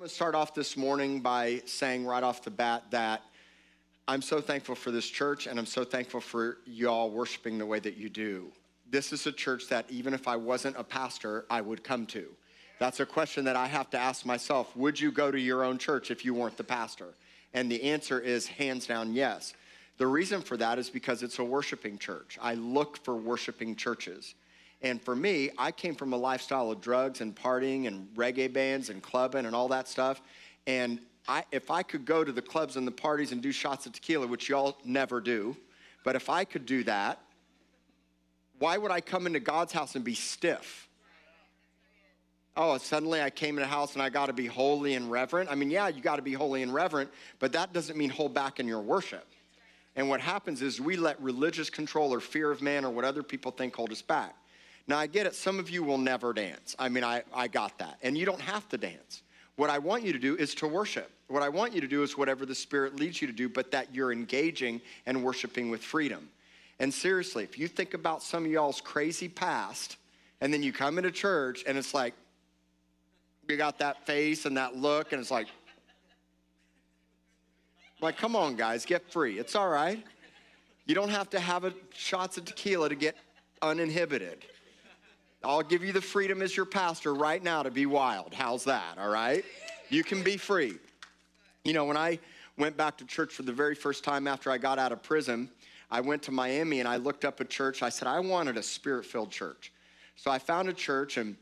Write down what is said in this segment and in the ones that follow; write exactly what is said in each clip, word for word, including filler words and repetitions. I'm going to start off this morning by saying right off the bat that I'm so thankful for this church, and I'm so thankful for y'all worshiping the way that you do. This is a church that even if I wasn't a pastor, I would come to. That's a question that I have to ask myself. Would you go to your own church if you weren't the pastor? And the answer is hands down yes. The reason for that is because it's a worshiping church. I look for worshiping churches. And for me, I came from a lifestyle of drugs and partying and reggae bands and clubbing and all that stuff. And I, if I could go to the clubs and the parties and do shots of tequila, which y'all never do, but if I could do that, why would I come into God's house and be stiff? Oh, suddenly I came in a house and I got to be holy and reverent. I mean, yeah, you got to be holy and reverent, but that doesn't mean hold back in your worship. And what happens is we let religious control or fear of man or what other people think hold us back. Now, I get it. Some of you will never dance. I mean, I, I got that. And you don't have to dance. What I want you to do is to worship. What I want you to do is whatever the Spirit leads you to do, but that you're engaging and worshiping with freedom. And seriously, if you think about some of y'all's crazy past, and then you come into church, and it's like, you got that face and that look, and it's like, like, come on, guys, get free. It's all right. You don't have to have a, shots of tequila to get uninhibited. I'll give you the freedom as your pastor right now to be wild. How's that, all right? You can be free. You know, when I went back to church for the very first time after I got out of prison, I went to Miami and I looked up a church. I said, I wanted a spirit-filled church. So I found a church, and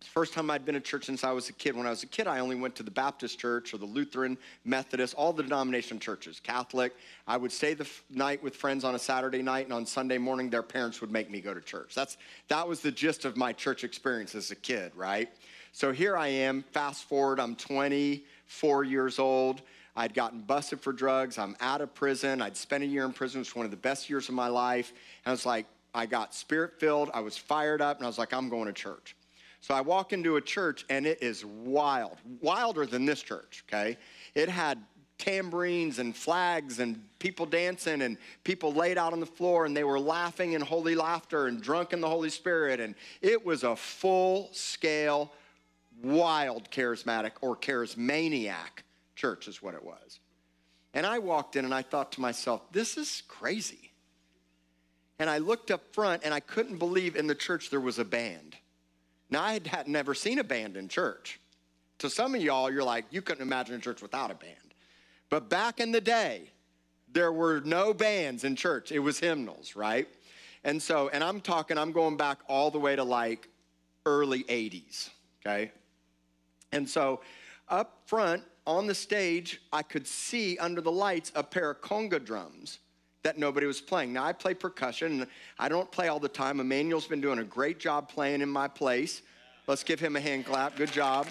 the first time I'd been to church since I was a kid. When I was a kid, I only went to the Baptist church or the Lutheran, Methodist, all the denomination churches, Catholic. I would stay the f- night with friends on a Saturday night, and on Sunday morning, their parents would make me go to church. That's That was the gist of my church experience as a kid, right? So here I am, fast forward, I'm twenty-four years old. I'd gotten busted for drugs. I'm out of prison. I'd spent a year in prison. It was one of the best years of my life. And I was like, I got spirit-filled. I was fired up, and I was like, I'm going to church. So I walk into a church, and it is wild, wilder than this church, okay? It had tambourines and flags and people dancing and people laid out on the floor, and they were laughing in holy laughter and drunk in the Holy Spirit, and it was a full-scale, wild charismatic or charismaniac church is what it was. And I walked in, and I thought to myself, this is crazy. And I looked up front, and I couldn't believe in the church there was a band. Now, I had, had never seen a band in church. To some of y'all, you're like, you couldn't imagine a church without a band. But back in the day, there were no bands in church. It was hymnals, right? And so, and I'm talking, I'm going back all the way to like early eighties, okay? And so up front on the stage, I could see under the lights a pair of conga drums that nobody was playing. Now, I play percussion, and I don't play all the time. Emmanuel's been doing a great job playing in my place. Let's give him a hand clap. Good job.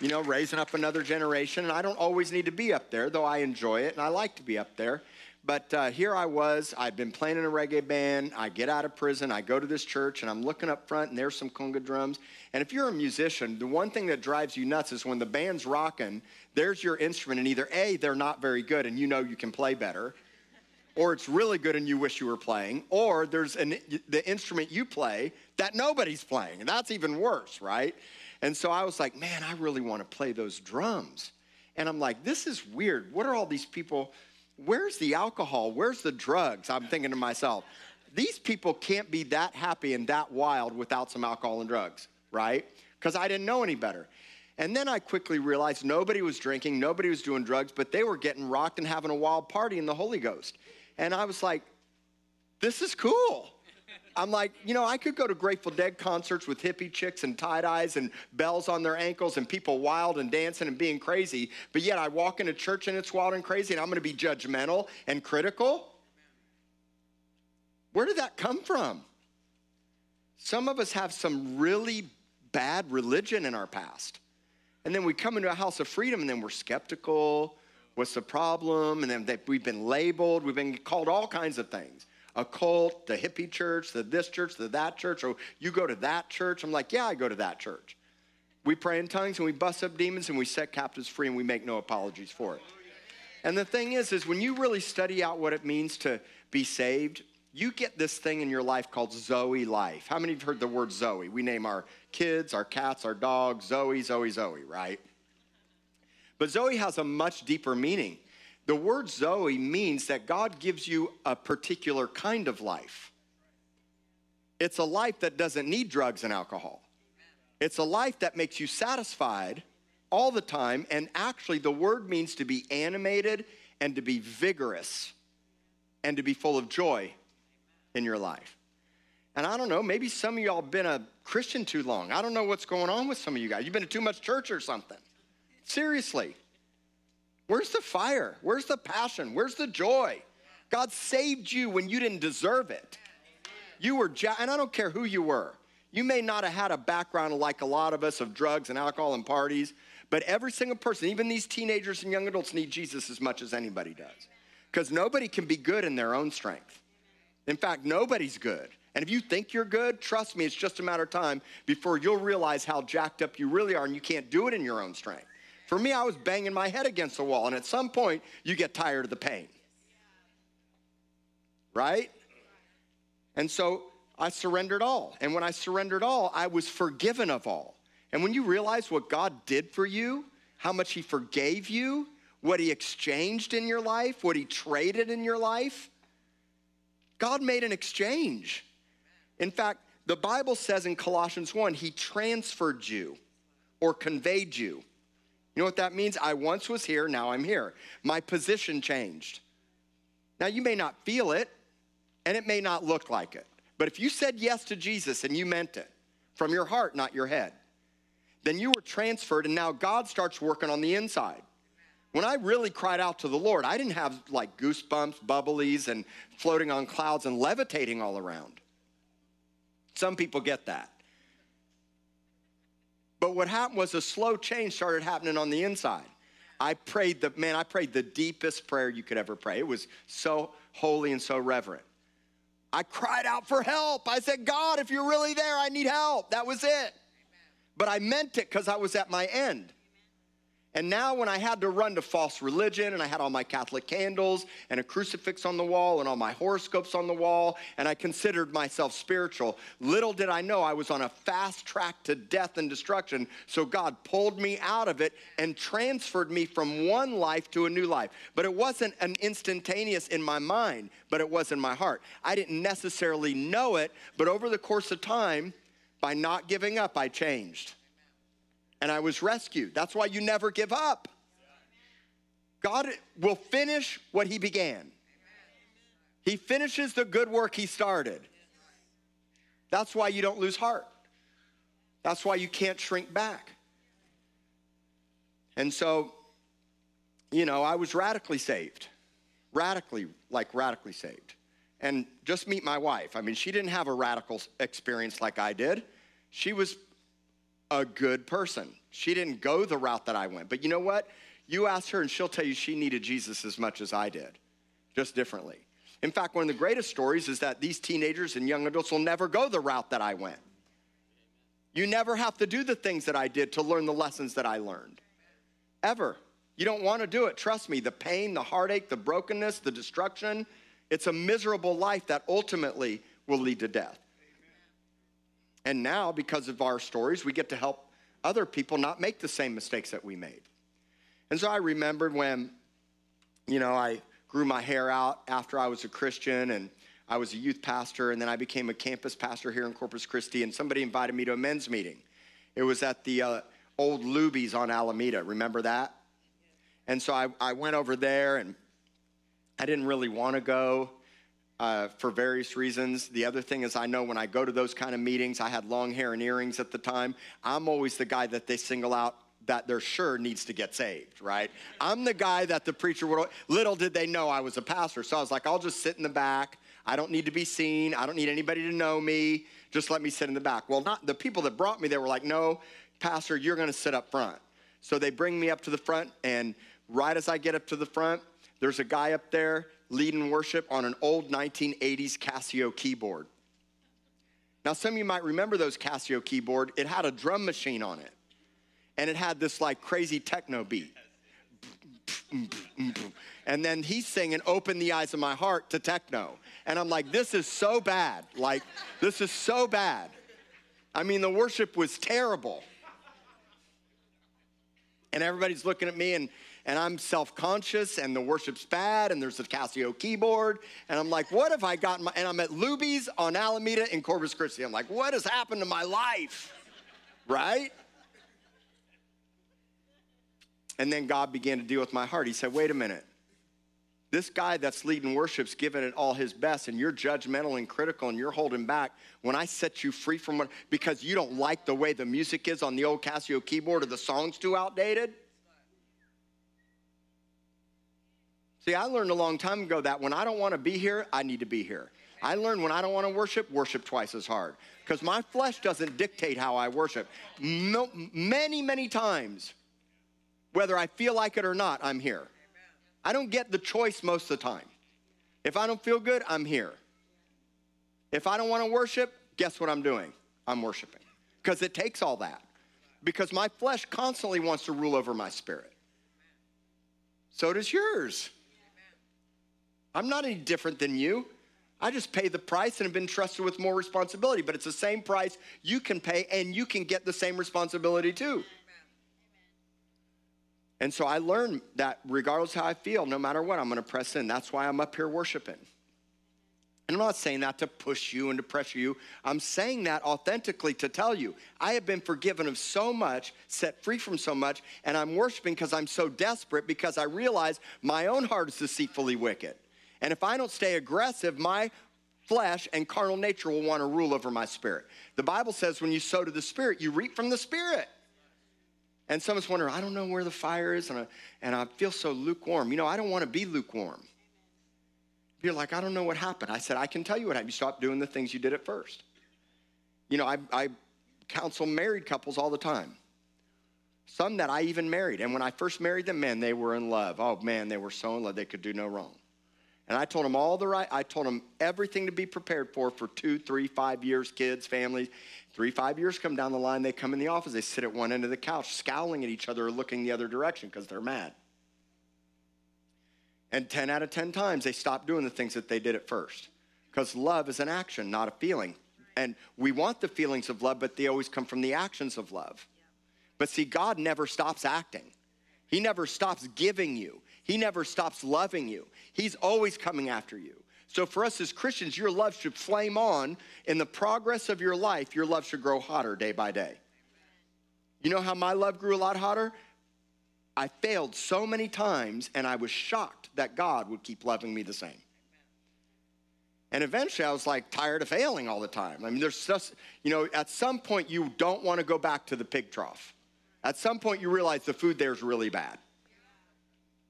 You know, raising up another generation, and I don't always need to be up there, though I enjoy it, and I like to be up there. But uh, here I was. I've been playing in a reggae band. I get out of prison. I go to this church, and I'm looking up front, and there's some conga drums. And if you're a musician, the one thing that drives you nuts is when the band's rocking, there's your instrument, and either A, they're not very good, and you know you can play better, or it's really good and you wish you were playing, or there's an, the instrument you play that nobody's playing, and that's even worse, right? And so I was like, man, I really want to play those drums. And I'm like, this is weird. What are all these people... Where's the alcohol? Where's the drugs? I'm thinking to myself, these people can't be that happy and that wild without some alcohol and drugs, right? Because I didn't know any better. And then I quickly realized nobody was drinking, nobody was doing drugs, but they were getting rocked and having a wild party in the Holy Ghost. And I was like, this is cool. I'm like, you know, I could go to Grateful Dead concerts with hippie chicks and tie-dyes and bells on their ankles and people wild and dancing and being crazy, but yet I walk into church and it's wild and crazy and I'm going to be judgmental and critical? Where did that come from? Some of us have some really bad religion in our past, and then we come into a house of freedom and then we're skeptical. What's the problem? And then they, we've been labeled. We've been called all kinds of things. A cult, the hippie church, the this church, the that church, or you go to that church. I'm like, yeah, I go to that church. We pray in tongues and we bust up demons and we set captives free and we make no apologies for it. And the thing is, is when you really study out what it means to be saved, You get this thing in your life called Zoe life. How many have heard the word Zoe? We name our kids, our cats, our dogs, Zoe, Zoe, Zoe, right? But Zoe has a much deeper meaning. The word Zoe means that God gives you a particular kind of life. It's a life that doesn't need drugs and alcohol. It's a life that makes you satisfied all the time, and actually the word means to be animated and to be vigorous and to be full of joy in your life. And I don't know, maybe some of y'all been a Christian too long. I don't know what's going on with some of you guys. You've been to too much church or something. Seriously. Where's the fire? Where's the passion? Where's the joy? God saved you when you didn't deserve it. You were, and I don't care who you were. You may not have had a background like a lot of us of drugs and alcohol and parties, but every single person, even these teenagers and young adults, need Jesus as much as anybody does, because nobody can be good in their own strength. In fact, nobody's good. And if you think you're good, trust me, it's just a matter of time before you'll realize how jacked up you really are, and you can't do it in your own strength. For me, I was banging my head against the wall, and at some point, you get tired of the pain, right? And so I surrendered all, and when I surrendered all, I was forgiven of all. And when you realize what God did for you, how much he forgave you, what he exchanged in your life, what he traded in your life, God made an exchange. In fact, the Bible says in Colossians one, he transferred you or conveyed you. You know what that means? I once was here, now I'm here. My position changed. Now, you may not feel it, and it may not look like it. But if you said yes to Jesus and you meant it, from your heart, not your head, then you were transferred, and now God starts working on the inside. When I really cried out to the Lord, I didn't have like goosebumps, bubblies, and floating on clouds and levitating all around. Some people get that. But what happened was a slow change started happening on the inside. I prayed the, man, I prayed the deepest prayer you could ever pray. It was so holy and so reverent. I cried out for help. I said, God, if you're really there, I need help. That was it. Amen. But I meant it because I was at my end. Amen. And now when I had to run to false religion, and I had all my Catholic candles and a crucifix on the wall and all my horoscopes on the wall, and I considered myself spiritual, little did I know I was on a fast track to death and destruction. So God pulled me out of it and transferred me from one life to a new life. But it wasn't an instantaneous in my mind, but it was in my heart. I didn't necessarily know it, but over the course of time, by not giving up, I changed. And I was rescued. That's why you never give up. God will finish what he began. He finishes the good work he started. That's why you don't lose heart. That's why you can't shrink back. And so, you know, I was radically saved. Radically, like radically saved. And just meet my wife. I mean, she didn't have a radical experience like I did. She was a good person. She didn't go the route that I went. But you know what? You ask her and she'll tell you she needed Jesus as much as I did, just differently. In fact, one of the greatest stories is that these teenagers and young adults will never go the route that I went. You never have to do the things that I did to learn the lessons that I learned, ever. You don't want to do it. Trust me, the pain, the heartache, the brokenness, the destruction, it's a miserable life that ultimately will lead to death. And now, because of our stories, we get to help other people not make the same mistakes that we made. And so I remembered when, you know, I grew my hair out after I was a Christian, and I was a youth pastor, and then I became a campus pastor here in Corpus Christi, and somebody invited me to a men's meeting. It was at the uh, old Luby's on Alameda. Remember that? And so I, I went over there, and I didn't really want to go. Uh, for various reasons. The other thing is, I know when I go to those kind of meetings, I had long hair and earrings at the time. I'm always the guy that they single out that they're sure needs to get saved, right? I'm the guy that the preacher would, little did they know I was a pastor. So I was like, I'll just sit in the back. I don't need to be seen. I don't need anybody to know me. Just let me sit in the back. Well, not the people that brought me, they were like, no, pastor, you're going to sit up front. So they bring me up to the front, and right as I get up to the front, there's a guy up there leading worship on an old nineteen eighties Casio keyboard. Now, some of you might remember those Casio keyboard. It had a drum machine on it, and it had this like crazy techno beat. And then he's singing Open the Eyes of My Heart to techno. And I'm like, this is so bad. Like, this is so bad. I mean, the worship was terrible. And everybody's looking at me, and, and I'm self-conscious, and the worship's bad, and there's a Casio keyboard. And I'm like, what have I gotten? And I'm at Luby's on Alameda in Corpus Christi. I'm like, what has happened to my life? Right? And then God began to deal with my heart. He said, wait a minute. This guy that's leading worship's giving it all his best, and you're judgmental and critical, and you're holding back. When I set you free from what, because you don't like the way the music is on the old Casio keyboard, or the song's too outdated. See, I learned a long time ago that when I don't want to be here, I need to be here. I learned when I don't want to worship, worship twice as hard, because my flesh doesn't dictate how I worship. No, many, many times, whether I feel like it or not, I'm here. I don't get the choice most of the time. If I don't feel good, I'm here. If I don't want to worship, guess what I'm doing? I'm worshiping. Because it takes all that. Because my flesh constantly wants to rule over my spirit. So does yours. I'm not any different than you. I just pay the price and have been trusted with more responsibility. But it's the same price you can pay, and you can get the same responsibility too. And so I learned that regardless how I feel, no matter what, I'm going to press in. That's why I'm up here worshiping. And I'm not saying that to push you and to pressure you. I'm saying that authentically to tell you, I have been forgiven of so much, set free from so much, and I'm worshiping because I'm so desperate, because I realize my own heart is deceitfully wicked. And if I don't stay aggressive, my flesh and carnal nature will want to rule over my spirit. The Bible says when you sow to the Spirit, you reap from the Spirit. And someone's wondering, I don't know where the fire is, and I, and I feel so lukewarm. You know, I don't want to be lukewarm. You're like, I don't know what happened. I said, I can tell you what happened. You stopped doing the things you did at first. You know, I, I counsel married couples all the time. Some that I even married. And when I first married them, man, they were in love. Oh, man, they were so in love. They could do no wrong. And I told them all the right, I told them everything to be prepared for, for two, three, five years, kids, families. Three, five years come down the line, they come in the office, they sit at one end of the couch, scowling at each other or looking the other direction because they're mad. And ten out of ten times, they stop doing the things that they did at first. Because love is an action, not a feeling. And we want the feelings of love, but they always come from the actions of love. But see, God never stops acting. He never stops giving you. He never stops loving you. He's always coming after you. So for us as Christians, your love should flame on. In the progress of your life, your love should grow hotter day by day. Amen. You know how my love grew a lot hotter? I failed so many times, and I was shocked that God would keep loving me the same. Amen. And eventually, I was like tired of failing all the time. I mean, there's just, you know, at some point, you don't want to go back to the pig trough. At some point, you realize the food there is really bad.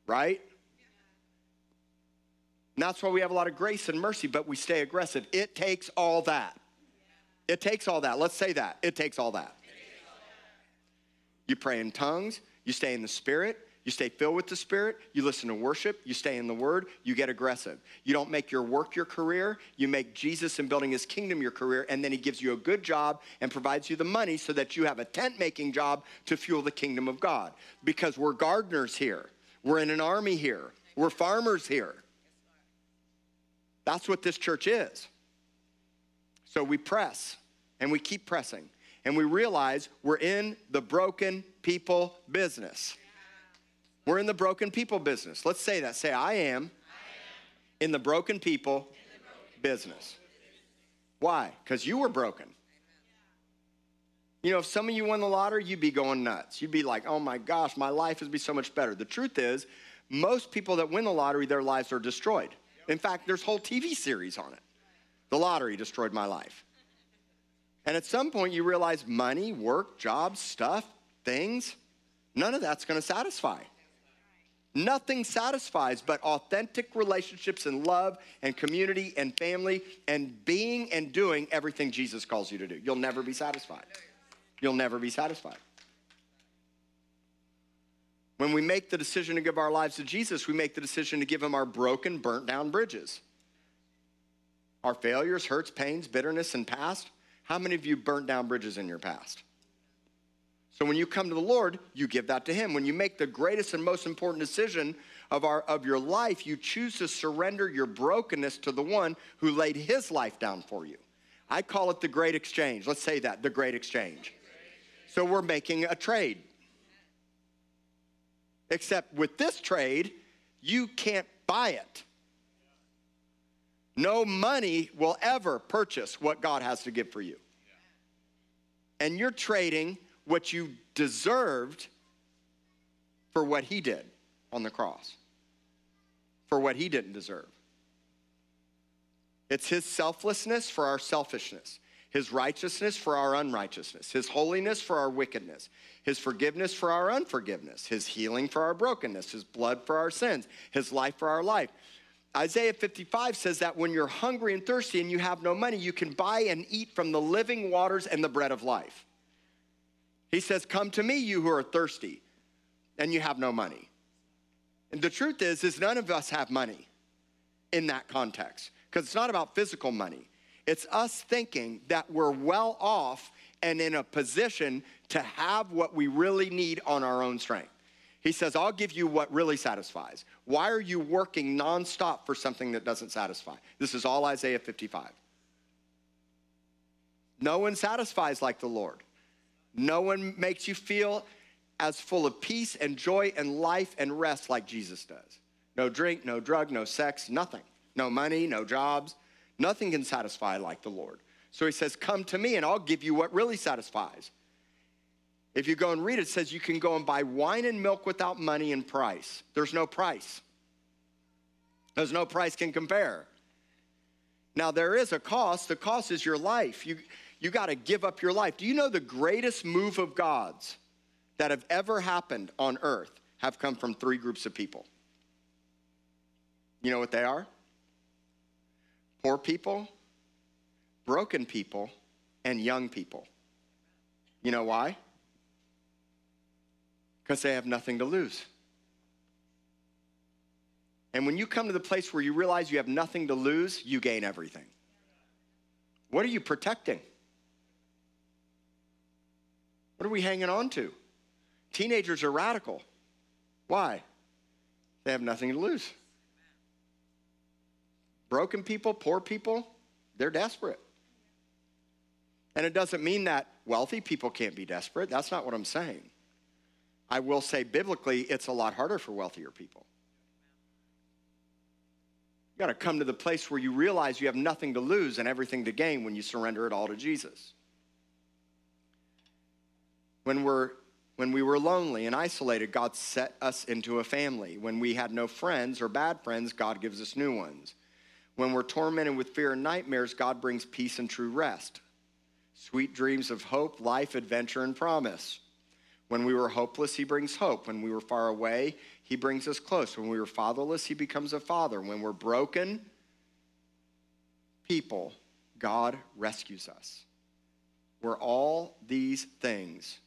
Right? And that's why we have a lot of grace and mercy, but we stay aggressive. It takes all that. It takes all that. Let's say that. It takes all that. Takes all that. You pray in tongues. You stay in the Spirit. You stay filled with the Spirit. You listen to worship. You stay in the Word. You get aggressive. You don't make your work your career. You make Jesus and building His kingdom your career, and then He gives you a good job and provides you the money so that you have a tent-making job to fuel the kingdom of God, because we're gardeners here. We're in an army here. We're farmers here. That's what this church is. So we press, and we keep pressing, and we realize we're in the broken people business. We're in the broken people business. Let's say that. Say, I am in the broken people business. Why? Because you were broken. You know, if some of you won the lottery, you'd be going nuts. You'd be like, oh my gosh, my life would be so much better. The truth is, most people that win the lottery, their lives are destroyed. In fact, there's whole T V series on it. The lottery destroyed my life. And at some point, you realize money, work, jobs, stuff, things, none of that's going to satisfy. Nothing satisfies but authentic relationships and love and community and family and being and doing everything Jesus calls you to do. You'll never be satisfied. You'll never be satisfied. When we make the decision to give our lives to Jesus, we make the decision to give Him our broken, burnt-down bridges. Our failures, hurts, pains, bitterness, and past. How many of you burnt down bridges in your past? So when you come to the Lord, you give that to him. When you make the greatest and most important decision of, our, of your life, you choose to surrender your brokenness to the one who laid his life down for you. I call it the great exchange. Let's say that, the great exchange. So we're making a trade. Except with this trade, you can't buy it. No money will ever purchase what God has to give for you. And you're trading what you deserved for what he did on the cross, for what he didn't deserve. It's his selflessness for our selfishness, his righteousness for our unrighteousness, his holiness for our wickedness, his forgiveness for our unforgiveness, his healing for our brokenness, his blood for our sins, his life for our life. Isaiah fifty-five says that when you're hungry and thirsty and you have no money, you can buy and eat from the living waters and the bread of life. He says, come to me, you who are thirsty, and you have no money. And the truth is, is none of us have money in that context, because it's not about physical money. It's us thinking that we're well off and in a position to have what we really need on our own strength. He says, I'll give you what really satisfies. Why are you working nonstop for something that doesn't satisfy? This is all Isaiah fifty-five. No one satisfies like the Lord. No one makes you feel as full of peace and joy and life and rest like Jesus does. No drink, no drug, no sex, nothing. No money, no jobs. Nothing can satisfy like the Lord. So he says, come to me and I'll give you what really satisfies. If you go and read it, it says you can go and buy wine and milk without money and price. There's no price. There's no price can compare. Now there is a cost. The cost is your life. You... You got to give up your life. Do you know the greatest move of God's that have ever happened on earth have come from three groups of people? You know what they are? Poor people, broken people, and young people. You know why? Because they have nothing to lose. And when you come to the place where you realize you have nothing to lose, you gain everything. What are you protecting? What are we hanging on to? Teenagers are radical. Why? They have nothing to lose. Broken people, poor people, they're desperate. And it doesn't mean that wealthy people can't be desperate. That's not what I'm saying. I will say biblically, it's a lot harder for wealthier people. You got to come to the place where you realize you have nothing to lose and everything to gain when you surrender it all to Jesus. When, we're, when we were lonely and isolated, God set us into a family. When we had no friends or bad friends, God gives us new ones. When we're tormented with fear and nightmares, God brings peace and true rest. Sweet dreams of hope, life, adventure, and promise. When we were hopeless, he brings hope. When we were far away, he brings us close. When we were fatherless, he becomes a father. When we're broken people, God rescues us. We're all these things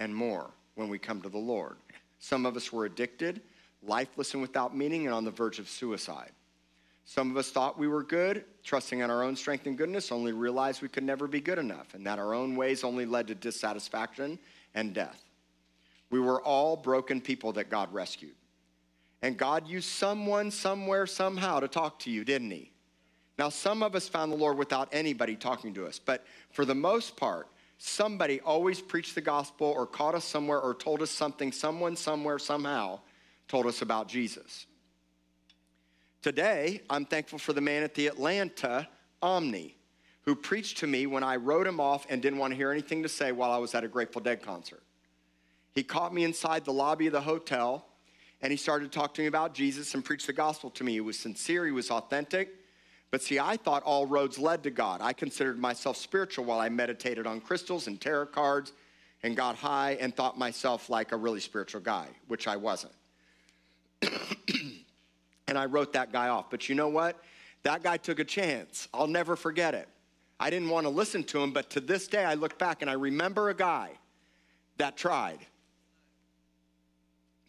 and more when we come to the Lord. Some of us were addicted, lifeless and without meaning, and on the verge of suicide. Some of us thought we were good, trusting in our own strength and goodness, only realized we could never be good enough, and that our own ways only led to dissatisfaction and death. We were all broken people that God rescued. And God used someone, somewhere, somehow to talk to you, didn't he? Now, some of us found the Lord without anybody talking to us, but for the most part, somebody always preached the gospel or caught us somewhere or told us something, someone, somewhere, somehow told us about Jesus. Today, I'm thankful for the man at the Atlanta, Omni, who preached to me when I wrote him off and didn't want to hear anything to say while I was at a Grateful Dead concert. He caught me inside the lobby of the hotel, and he started to talk to me about Jesus and preached the gospel to me. He was sincere. He was authentic. But see, I thought all roads led to God. I considered myself spiritual while I meditated on crystals and tarot cards and got high and thought myself like a really spiritual guy, which I wasn't. And I wrote that guy off. But you know what? That guy took a chance. I'll never forget it. I didn't want to listen to him, but to this day, I look back and I remember a guy that tried.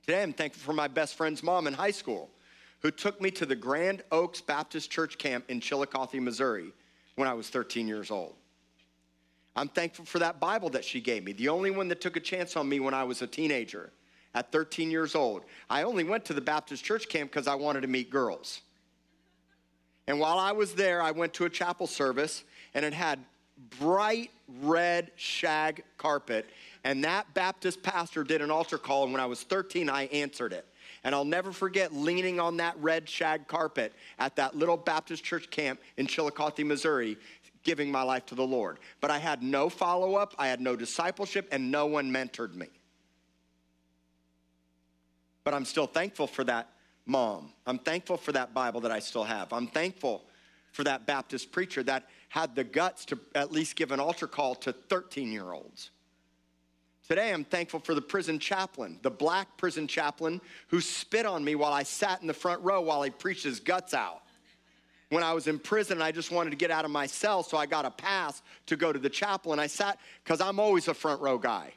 Today, I'm thankful for my best friend's mom in high school, who took me to the Grand Oaks Baptist Church camp in Chillicothe, Missouri, when I was thirteen years old. I'm thankful for that Bible that she gave me, the only one that took a chance on me when I was a teenager at thirteen years old. I only went to the Baptist church camp because I wanted to meet girls. And while I was there, I went to a chapel service, and it had bright red shag carpet. And that Baptist pastor did an altar call, and when I was thirteen, I answered it. And I'll never forget leaning on that red shag carpet at that little Baptist church camp in Chillicothe, Missouri, giving my life to the Lord. But I had no follow-up, I had no discipleship, and no one mentored me. But I'm still thankful for that mom. I'm thankful for that Bible that I still have. I'm thankful for that Baptist preacher that had the guts to at least give an altar call to thirteen-year-olds. Today, I'm thankful for the prison chaplain, the black prison chaplain who spit on me while I sat in the front row while he preached his guts out. When I was in prison, I just wanted to get out of my cell, so I got a pass to go to the chapel, and I sat, because I'm always a front row guy.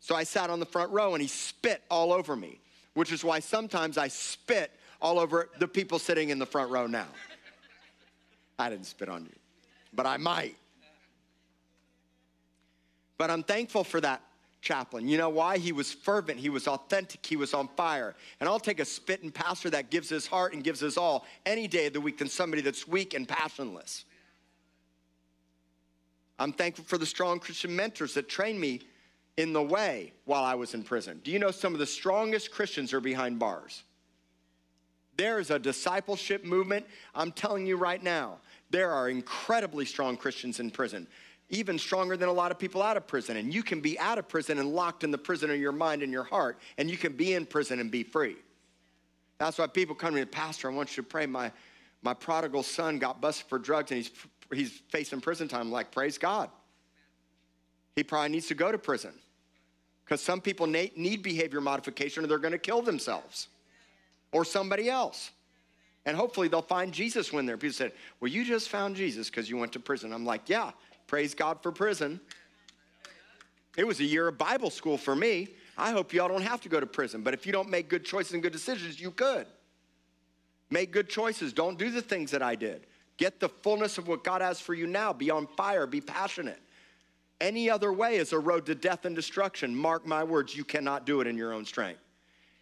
So I sat on the front row, and he spit all over me, which is why sometimes I spit all over the people sitting in the front row now. I didn't spit on you, but I might. But I'm thankful for that chaplain. You know why? He was fervent. He was authentic. He was on fire. And I'll take a spitting pastor that gives his heart and gives his all any day of the week than somebody that's weak and passionless. I'm thankful for the strong Christian mentors that trained me in the way while I was in prison. Do you know some of the strongest Christians are behind bars? There is a discipleship movement. I'm telling you right now, there are incredibly strong Christians in prison, even stronger than a lot of people out of prison. And you can be out of prison and locked in the prison of your mind and your heart, and you can be in prison and be free. That's why people come to me, Pastor, I want you to pray. My, my prodigal son got busted for drugs, and he's, he's facing prison time. I'm like, praise God. He probably needs to go to prison, because some people need behavior modification or they're going to kill themselves or somebody else. And hopefully they'll find Jesus when they're. People said, well, you just found Jesus because you went to prison. I'm like, yeah. Praise God for prison. It was a year of Bible school for me. I hope y'all don't have to go to prison, but if you don't make good choices and good decisions, you could. Make good choices. Don't do the things that I did. Get the fullness of what God has for you now. Be on fire. Be passionate. Any other way is a road to death and destruction. Mark my words, you cannot do it in your own strength.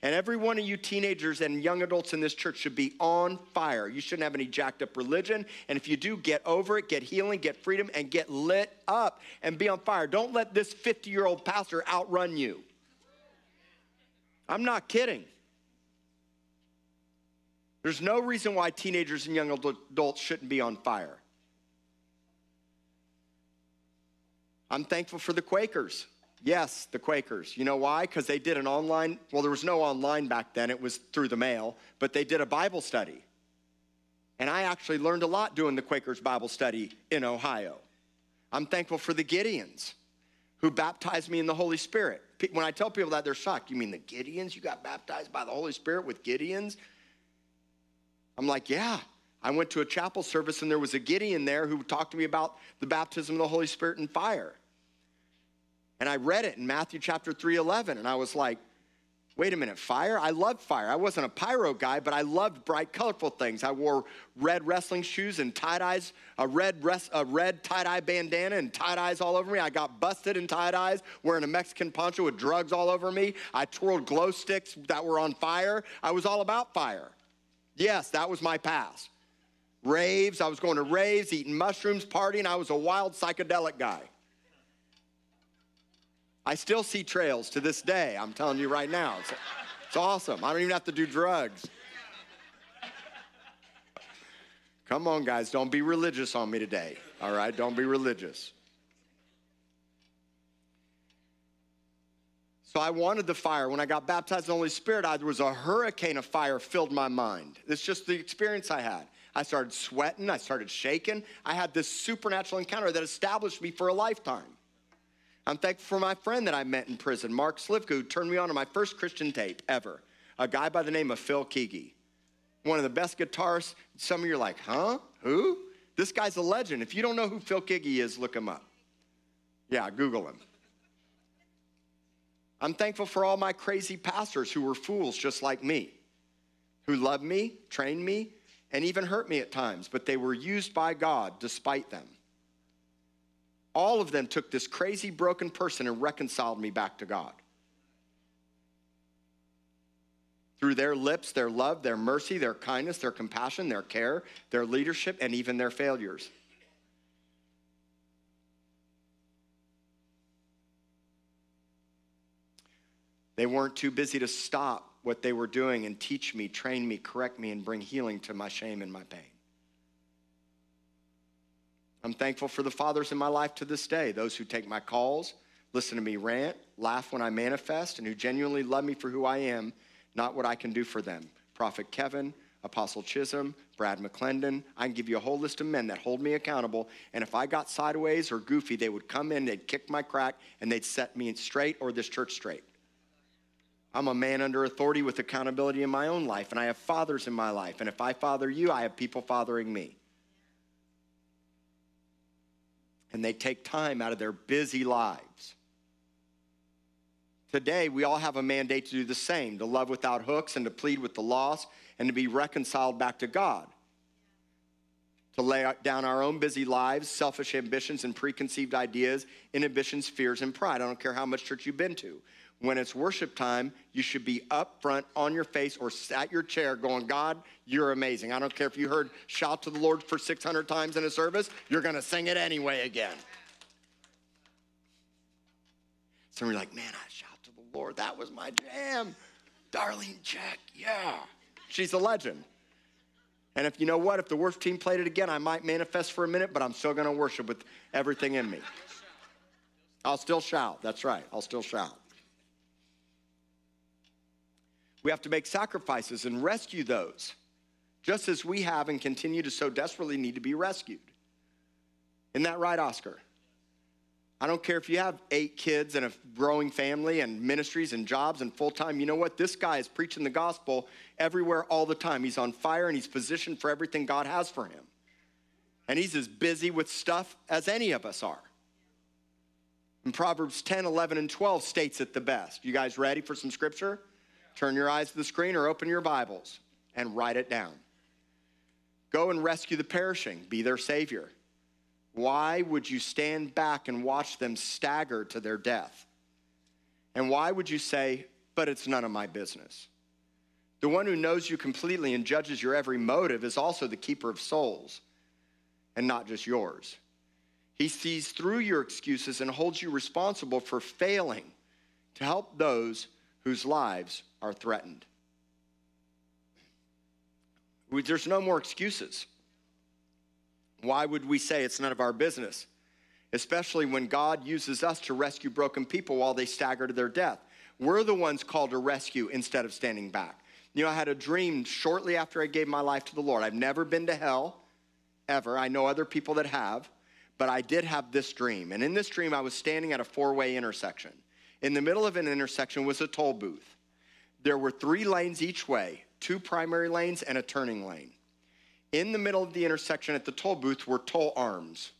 And every one of you teenagers and young adults in this church should be on fire. You shouldn't have any jacked up religion. And if you do, get over it, get healing, get freedom, and get lit up and be on fire. Don't let this fifty-year-old pastor outrun you. I'm not kidding. There's no reason why teenagers and young adults shouldn't be on fire. I'm thankful for the Quakers. Yes, the Quakers. You know why? Because they did an online, well, there was no online back then. It was through the mail, but they did a Bible study. And I actually learned a lot doing the Quakers Bible study in Ohio. I'm thankful for the Gideons who baptized me in the Holy Spirit. When I tell people that, they're shocked. You mean the Gideons? You got baptized by the Holy Spirit with Gideons? I'm like, yeah. I went to a chapel service, and there was a Gideon there who talked to me about the baptism of the Holy Spirit and fire. And I read it in Matthew chapter three eleven, and I was like, wait a minute, fire? I loved fire. I wasn't a pyro guy, but I loved bright, colorful things. I wore red wrestling shoes and tie-dyes, a red, res- a red tie-dye bandana and tie-dyes all over me. I got busted in tie-dyes, wearing a Mexican poncho with drugs all over me. I twirled glow sticks that were on fire. I was all about fire. Yes, that was my past. Raves, I was going to raves, eating mushrooms, partying. I was a wild psychedelic guy. I still see trails to this day. I'm telling you right now. It's, it's awesome. I don't even have to do drugs. Come on, guys. Don't be religious on me today. All right? Don't be religious. So I wanted the fire. When I got baptized in the Holy Spirit, I, there was a hurricane of fire filled my mind. It's just the experience I had. I started sweating. I started shaking. I had this supernatural encounter that established me for a lifetime. I'm thankful for my friend that I met in prison, Mark Slivko, who turned me on to my first Christian tape ever, a guy by the name of Phil Keaggy, one of the best guitarists. Some of you are like, huh? Who? This guy's a legend. If you don't know who Phil Keaggy is, look him up. Yeah, Google him. I'm thankful for all my crazy pastors who were fools just like me, who loved me, trained me, and even hurt me at times, but they were used by God despite them. all of them took this crazy, broken person and reconciled me back to God. Through their lips, their love, their mercy, their kindness, their compassion, their care, their leadership, and even their failures. They weren't too busy to stop what they were doing and teach me, train me, correct me, and bring healing to my shame and my pain. I'm thankful for the fathers in my life to this day, those who take my calls, listen to me rant, laugh when I manifest, and who genuinely love me for who I am, not what I can do for them. Prophet Kevin, Apostle Chisholm, Brad McClendon. I can give you a whole list of men that hold me accountable, and if I got sideways or goofy, they would come in, they'd kick my crack, and they'd set me straight or this church straight. I'm a man under authority with accountability in my own life, and I have fathers in my life. And if I father you, I have people fathering me. And they take time out of their busy lives. Today, we all have a mandate to do the same, to love without hooks and to plead with the lost and to be reconciled back to God, to lay down our own busy lives, selfish ambitions and preconceived ideas, inhibitions, fears, and pride. I don't care how much church you've been to. When it's worship time, you should be up front on your face or at your chair going, God, you're amazing. I don't care if you heard shout to the Lord for six hundred times in a service, you're going to sing it anyway again. Some of you are like, man, I shout to the Lord. That was my jam. Darlene Jack, yeah. She's a legend. And if you know what, if the worship team played it again, I might manifest for a minute, but I'm still going to worship with everything in me. I'll still shout. That's right. I'll still shout. We have to make sacrifices and rescue those, just as we have and continue to so desperately need to be rescued. Isn't that right, Oscar? I don't care if you have eight kids and a growing family and ministries and jobs and full-time. You know what? This guy is preaching the gospel everywhere all the time. He's on fire and he's positioned for everything God has for him. And he's as busy with stuff as any of us are. And Proverbs ten, eleven, and twelve states it the best. You guys ready for some scripture? Turn your eyes to the screen or open your Bibles and write it down. Go and rescue the perishing. Be their savior. Why would you stand back and watch them stagger to their death? And why would you say, but it's none of my business? The one who knows you completely and judges your every motive is also the keeper of souls and not just yours. He sees through your excuses and holds you responsible for failing to help those whose lives are threatened. There's no more excuses. Why would we say it's none of our business? Especially when God uses us to rescue broken people while they stagger to their death. We're the ones called to rescue instead of standing back. You know, I had a dream shortly after I gave my life to the Lord. I've never been to hell, ever. I know other people that have, but I did have this dream. And in this dream, I was standing at a four-way intersection. In the middle of an intersection was a toll booth. There were three lanes each way, two primary lanes and a turning lane. In the middle of the intersection at the toll booth were toll arms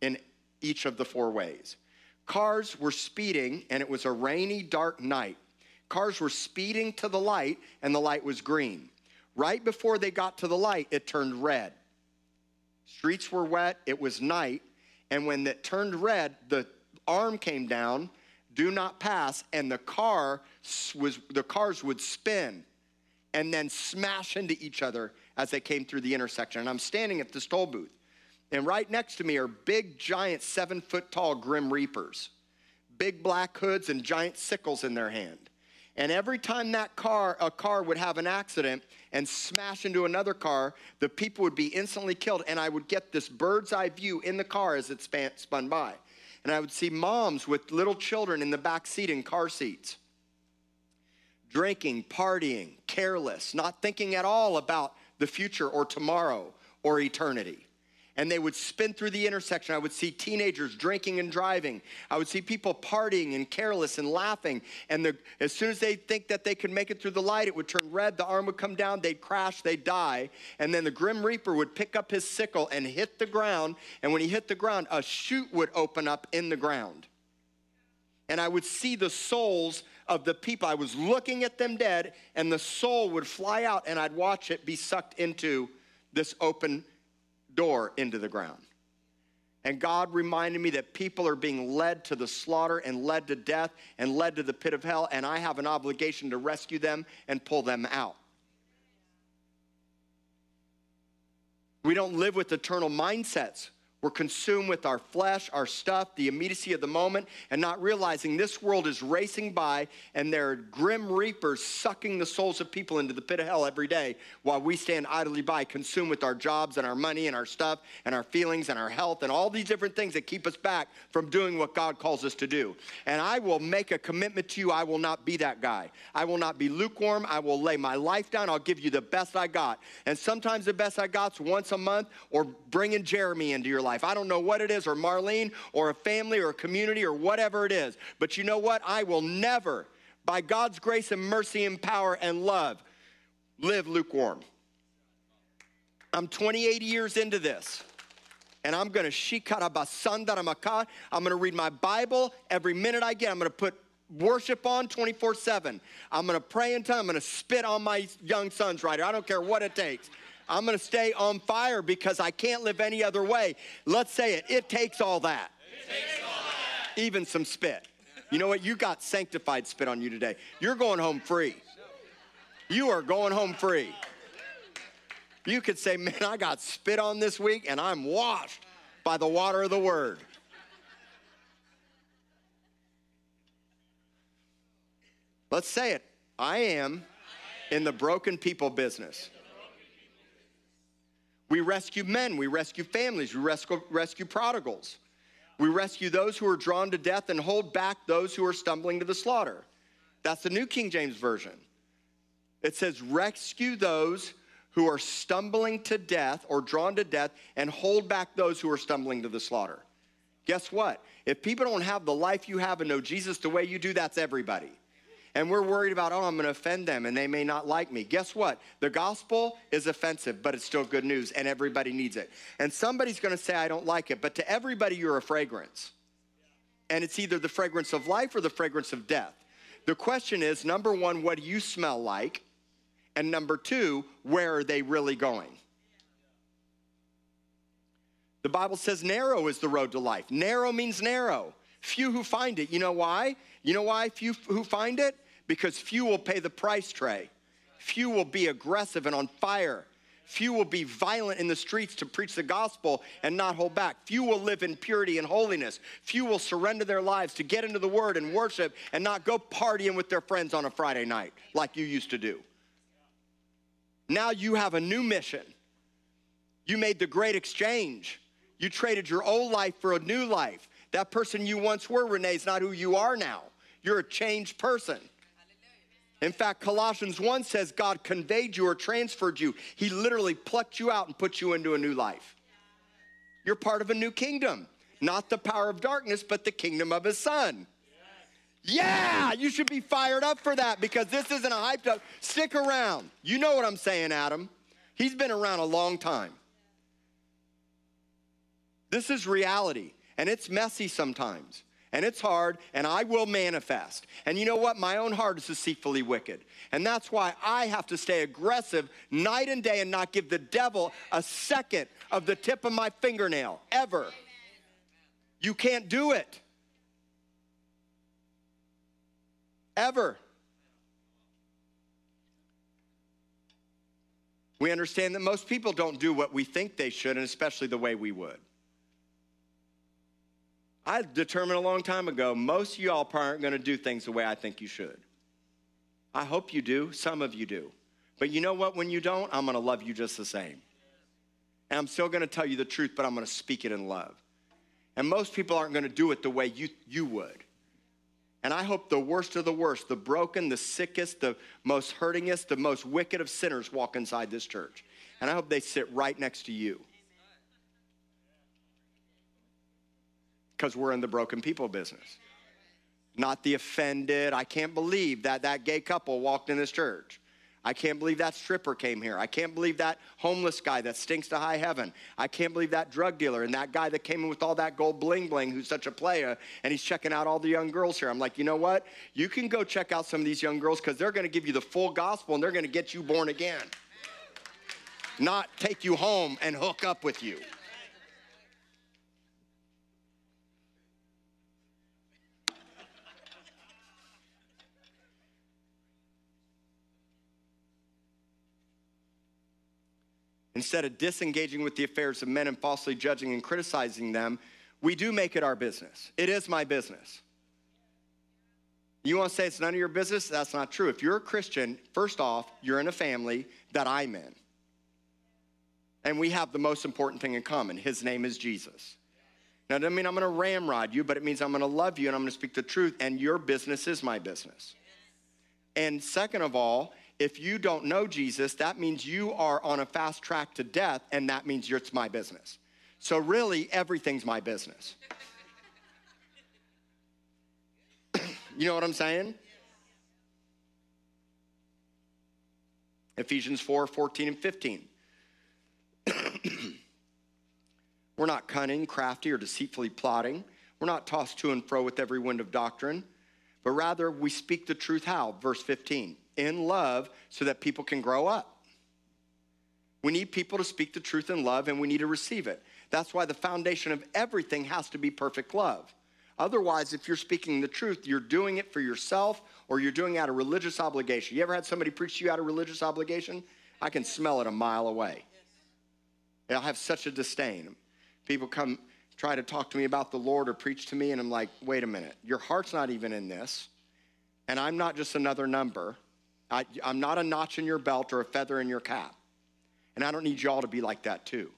in each of the four ways. Cars were speeding, and it was a rainy, dark night. Cars were speeding to the light, and the light was green. Right before they got to the light, it turned red. Streets were wet, it was night, and when it turned red, the arm came down, do not pass, and the car was, the cars would spin and then smash into each other as they came through the intersection. And I'm standing at this toll booth, and right next to me are big, giant, seven-foot-tall Grim Reapers, big black hoods and giant sickles in their hand. And every time that car, a car would have an accident and smash into another car, the people would be instantly killed, and I would get this bird's-eye view in the car as it span, spun by. And I would see moms with little children in the back seat in car seats, drinking, partying, careless, not thinking at all about the future or tomorrow or eternity. And they would spin through the intersection. I would see teenagers drinking and driving. I would see people partying and careless and laughing. And the, as soon as they think that they could make it through the light, it would turn red, the arm would come down, they'd crash, they'd die. And then the Grim Reaper would pick up his sickle and hit the ground. And when he hit the ground, a chute would open up in the ground. And I would see the souls of the people. I was looking at them dead, and the soul would fly out, and I'd watch it be sucked into this open door into the ground. And God reminded me that people are being led to the slaughter and led to death and led to the pit of hell, and I have an obligation to rescue them and pull them out. We don't live with eternal mindsets. We're consumed with our flesh, our stuff, the immediacy of the moment, and not realizing this world is racing by, and there are grim reapers sucking the souls of people into the pit of hell every day while we stand idly by, consumed with our jobs and our money and our stuff and our feelings and our health and all these different things that keep us back from doing what God calls us to do. And I will make a commitment to you, I will not be that guy. I will not be lukewarm. I will lay my life down. I'll give you the best I got. And sometimes the best I got's once a month or bringing Jeremy into your life. I don't know what it is, or Marlene, or a family, or a community, or whatever it is. But you know what? I will never, by God's grace and mercy and power and love, live lukewarm. I'm twenty-eight years into this, and I'm going to I'm going to read my Bible every minute I get. I'm going to put worship on twenty-four seven. I'm going to pray in tongues. I'm going to spit on my young sons right here. I don't care what it takes. I'm going to stay on fire because I can't live any other way. Let's say it. It takes all that. It takes all that. Even some spit. You know what? You got sanctified spit on you today. You're going home free. You are going home free. You could say, man, I got spit on this week, and I'm washed by the water of the word. Let's say it. I am in the broken people business. We rescue men, we rescue families, we rescue, rescue prodigals. We rescue those who are drawn to death and hold back those who are stumbling to the slaughter. That's the New King James Version. It says, rescue those who are stumbling to death or drawn to death and hold back those who are stumbling to the slaughter. Guess what? If people don't have the life you have and know Jesus the way you do, that's everybody. And we're worried about, oh, I'm going to offend them, and they may not like me. Guess what? The gospel is offensive, but it's still good news, and everybody needs it. And somebody's going to say, I don't like it. But to everybody, you're a fragrance. And it's either the fragrance of life or the fragrance of death. The question is, number one, what do you smell like? And number two, where are they really going? The Bible says narrow is the road to life. Narrow means narrow. Few who find it. You know why? You know why few who find it? Because few will pay the price, Trey. Few will be aggressive and on fire. Few will be violent in the streets to preach the gospel and not hold back. Few will live in purity and holiness. Few will surrender their lives to get into the word and worship and not go partying with their friends on a Friday night like you used to do. Now you have a new mission. You made the great exchange. You traded your old life for a new life. That person you once were, Renee, is not who you are now. You're a changed person. In fact, Colossians one says God conveyed you or transferred you. He literally plucked you out and put you into a new life. You're part of a new kingdom. Not the power of darkness, but the kingdom of his son. Yeah, you should be fired up for that because this isn't a hyped up. Stick around. You know what I'm saying, Adam. He's been around a long time. This is reality. And it's messy sometimes, and it's hard, and I will manifest. And you know what? My own heart is deceitfully wicked. And that's why I have to stay aggressive night and day and not give the devil a second of the tip of my fingernail, ever. Amen. You can't do it. Ever. We understand that most people don't do what we think they should, and especially the way we would. I determined a long time ago, most of y'all probably aren't going to do things the way I think you should. I hope you do. Some of you do. But you know what? When you don't, I'm going to love you just the same. And I'm still going to tell you the truth, but I'm going to speak it in love. And most people aren't going to do it the way you, you would. And I hope the worst of the worst, the broken, the sickest, the most hurtingest, the most wicked of sinners walk inside this church. And I hope they sit right next to you. Because we're in the broken people business. Not the offended. I can't believe that that gay couple walked in this church. I can't believe that stripper came here. I can't believe that homeless guy that stinks to high heaven. I can't believe that drug dealer and that guy that came in with all that gold bling bling who's such a player and he's checking out all the young girls here. I'm like, you know what? You can go check out some of these young girls because they're going to give you the full gospel and they're going to get you born again. Not take you home and hook up with you. Instead of disengaging with the affairs of men and falsely judging and criticizing them, we do make it our business. It is my business. You want to say it's none of your business? That's not true. If you're a Christian, first off, you're in a family that I'm in. And we have the most important thing in common. His name is Jesus. Now, it doesn't mean I'm going to ramrod you, but it means I'm going to love you and I'm going to speak the truth, and your business is my business. And second of all, if you don't know Jesus, that means you are on a fast track to death, and that means it's my business. So really, everything's my business. You know what I'm saying? Ephesians four, fourteen and fifteen. We're not cunning, crafty, or deceitfully plotting. We're not tossed to and fro with every wind of doctrine, but rather we speak the truth how? Verse fifteen, in love so that people can grow up. We need people to speak the truth in love, and we need to receive it. That's why the foundation of everything has to be perfect love. Otherwise, if you're speaking the truth, you're doing it for yourself or you're doing it out of religious obligation. You ever had somebody preach to you out of religious obligation? I can smell it a mile away. And I have such a disdain. People come try to talk to me about the Lord or preach to me, and I'm like, wait a minute. Your heart's not even in this, and I'm not just another number. I, I'm not a notch in your belt or a feather in your cap. And I don't need you all to be like that too.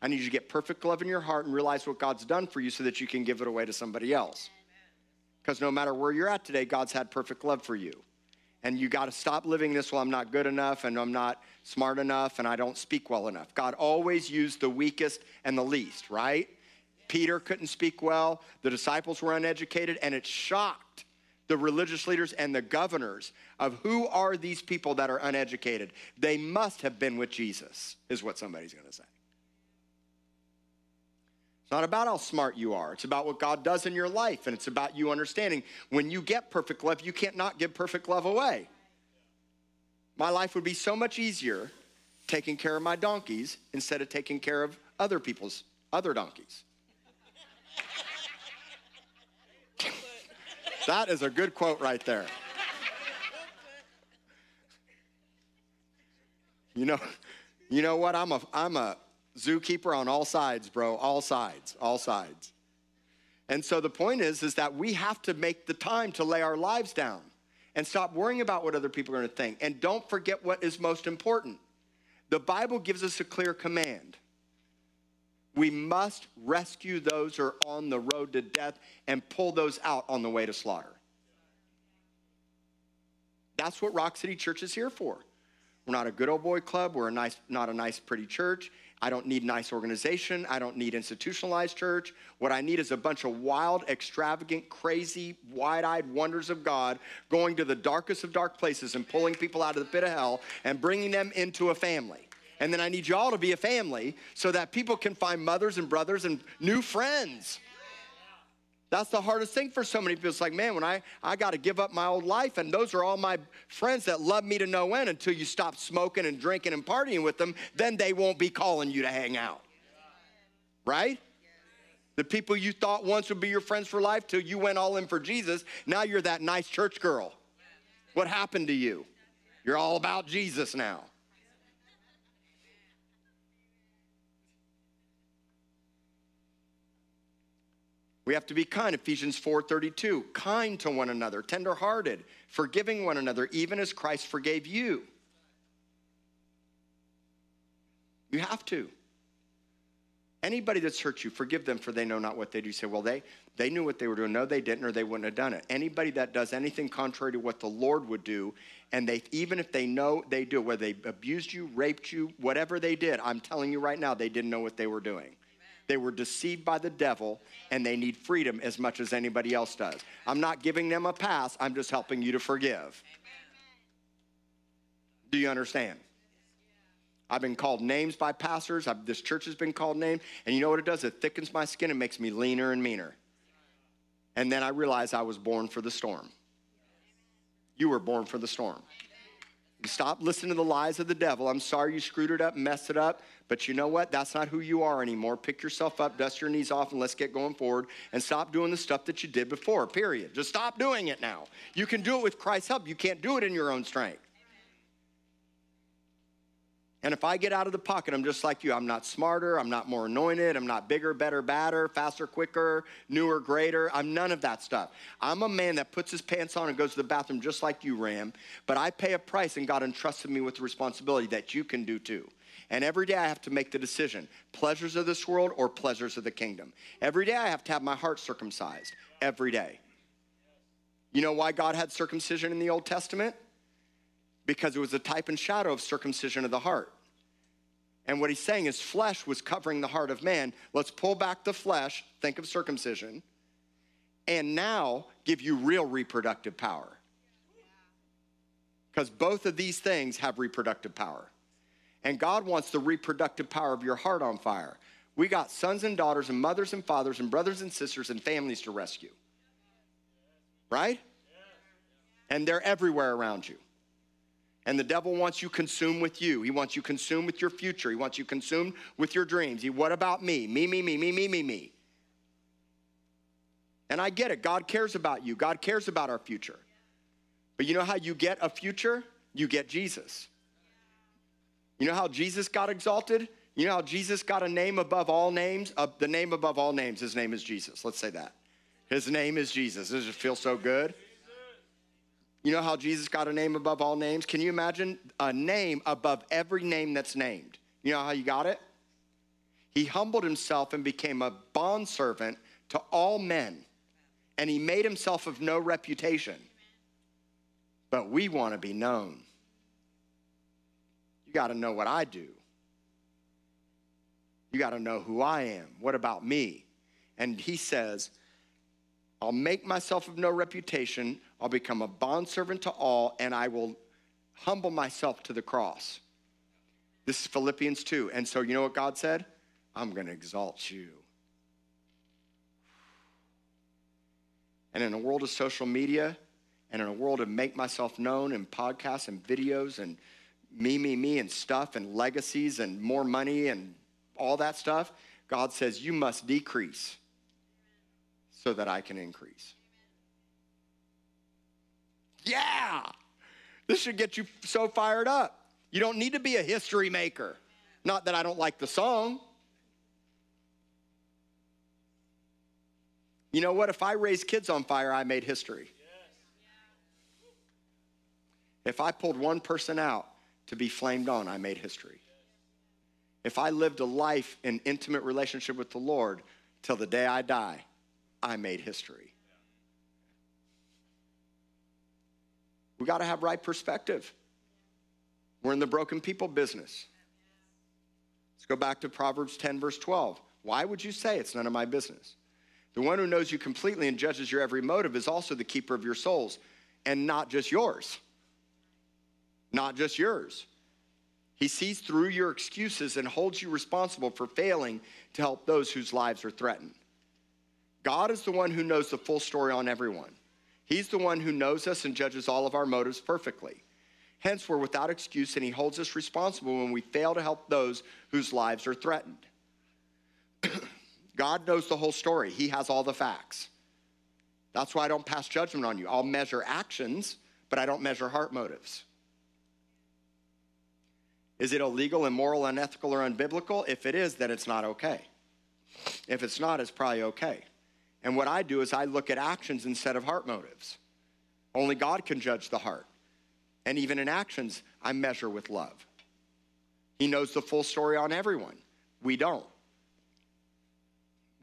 I need you to get perfect love in your heart and realize what God's done for you so that you can give it away to somebody else. Because no matter where you're at today, God's had perfect love for you. And you got to stop living this, well, I'm not good enough, and I'm not smart enough, and I don't speak well enough. God always used the weakest and the least, right? Peter couldn't speak well. The disciples were uneducated, and it shocked the religious leaders and the governors of who are these people that are uneducated. They must have been with Jesus, is what somebody's going to say. It's not about how smart you are. It's about what God does in your life, and it's about you understanding. When you get perfect love, you can't not give perfect love away. My life would be so much easier taking care of my donkeys instead of taking care of other people's other donkeys. That is a good quote right there. You know, you know what? I'm a I'm a zookeeper on all sides, bro. All sides, all sides. And so the point is, is that we have to make the time to lay our lives down and stop worrying about what other people are going to think. And don't forget what is most important. The Bible gives us a clear command. We must rescue those who are on the road to death and pull those out on the way to slaughter. That's what Rock City Church is here for. We're not a good old boy club. We're a nice, not a nice, pretty church. I don't need nice organization. I don't need institutionalized church. What I need is a bunch of wild, extravagant, crazy, wide-eyed wonders of God going to the darkest of dark places and pulling people out of the pit of hell and bringing them into a family. And then I need y'all to be a family so that people can find mothers and brothers and new friends. That's the hardest thing for so many people. It's like, man, when I, I got to give up my old life, and those are all my friends that love me to no end. Until you stop smoking and drinking and partying with them, then they won't be calling you to hang out. Right? The people you thought once would be your friends for life till you went all in for Jesus, now you're that nice church girl. What happened to you? You're all about Jesus now. We have to be kind, Ephesians four thirty-two, kind to one another, tenderhearted, forgiving one another, even as Christ forgave you. You have to. Anybody that's hurt you, forgive them, for they know not what they do. You say, well, they, they knew what they were doing. No, they didn't, or they wouldn't have done it. Anybody that does anything contrary to what the Lord would do, and they, even if they know they do, whether they abused you, raped you, whatever they did, I'm telling you right now, they didn't know what they were doing. They were deceived by the devil, and they need freedom as much as anybody else does. I'm not giving them a pass. I'm just helping you to forgive. Amen. Do you understand? I've been called names by pastors. I've, this church has been called names. And you know what it does? It thickens my skin and makes me leaner and meaner. And then I realize I was born for the storm. You were born for the storm. Stop listening to the lies of the devil. I'm sorry you screwed it up, messed it up, but you know what? That's not who you are anymore. Pick yourself up, dust your knees off, and let's get going forward, and stop doing the stuff that you did before, period. Just stop doing it now. You can do it with Christ's help. You can't do it in your own strength. And if I get out of the pocket, I'm just like you. I'm not smarter. I'm not more anointed. I'm not bigger, better, badder, faster, quicker, newer, greater. I'm none of that stuff. I'm a man that puts his pants on and goes to the bathroom just like you, Ram. But I pay a price, and God entrusted me with the responsibility that you can do too. And every day I have to make the decision, pleasures of this world or pleasures of the kingdom. Every day I have to have my heart circumcised. Every day. You know why God had circumcision in the Old Testament? Because it was a type and shadow of circumcision of the heart. And what he's saying is flesh was covering the heart of man. Let's pull back the flesh, think of circumcision, and now give you real reproductive power. Because both of these things have reproductive power. And God wants the reproductive power of your heart on fire. We got sons and daughters and mothers and fathers and brothers and sisters and families to rescue. Right? And they're everywhere around you. And the devil wants you consumed with you. He wants you consumed with your future. He wants you consumed with your dreams. He, what about me? Me, me, me, me, me, me, me. And I get it. God cares about you. God cares about our future. But you know how you get a future? You get Jesus. You know how Jesus got exalted? You know how Jesus got a name above all names? Uh, the name above all names, his name is Jesus. Let's say that. His name is Jesus. Does it feel so good? You know how Jesus got a name above all names? Can you imagine a name above every name that's named? You know how you got it? He humbled himself and became a bondservant to all men. And he made himself of no reputation. But we want to be known. You got to know what I do. You got to know who I am. What about me? And he says, I'll make myself of no reputation. I'll become a bondservant to all, and I will humble myself to the cross. This is Philippians two. And so you know what God said? I'm going to exalt you. And in a world of social media, and in a world of make myself known and podcasts and videos and me, me, me and stuff and legacies and more money and all that stuff, God says you must decrease so that I can increase. Yeah, this should get you so fired up. You don't need to be a history maker. Not that I don't like the song. You know what? If I raised kids on fire, I made history. If I pulled one person out to be flamed on, I made history. If I lived a life in intimate relationship with the Lord till the day I die, I made history. We got to have right perspective. We're in the broken people business. Let's go back to Proverbs ten, verse twelve. Why would you say it's none of my business? The one who knows you completely and judges your every motive is also the keeper of your souls, and not just yours. Not just yours. He sees through your excuses and holds you responsible for failing to help those whose lives are threatened. God is the one who knows the full story on everyone. He's the one who knows us and judges all of our motives perfectly. Hence, we're without excuse, and he holds us responsible when we fail to help those whose lives are threatened. God knows the whole story. He has all the facts. That's why I don't pass judgment on you. I'll measure actions, but I don't measure heart motives. Is it illegal, immoral, unethical, or unbiblical? If it is, then it's not okay. If it's not, it's probably okay. And what I do is I look at actions instead of heart motives. Only God can judge the heart. And even in actions, I measure with love. He knows the full story on everyone. We don't.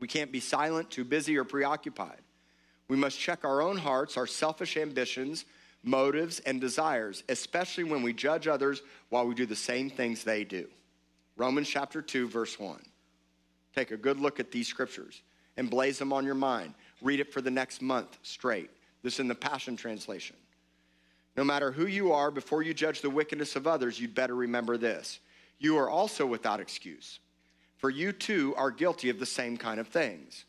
We can't be silent, too busy, or preoccupied. We must check our own hearts, our selfish ambitions, motives, and desires, especially when we judge others while we do the same things they do. Romans chapter two, verse one. Take a good look at these scriptures and blaze them on your mind. Read it for the next month straight. This is in the Passion Translation. No matter who you are, before you judge the wickedness of others, you'd better remember this. You are also without excuse, for you too are guilty of the same kind of things.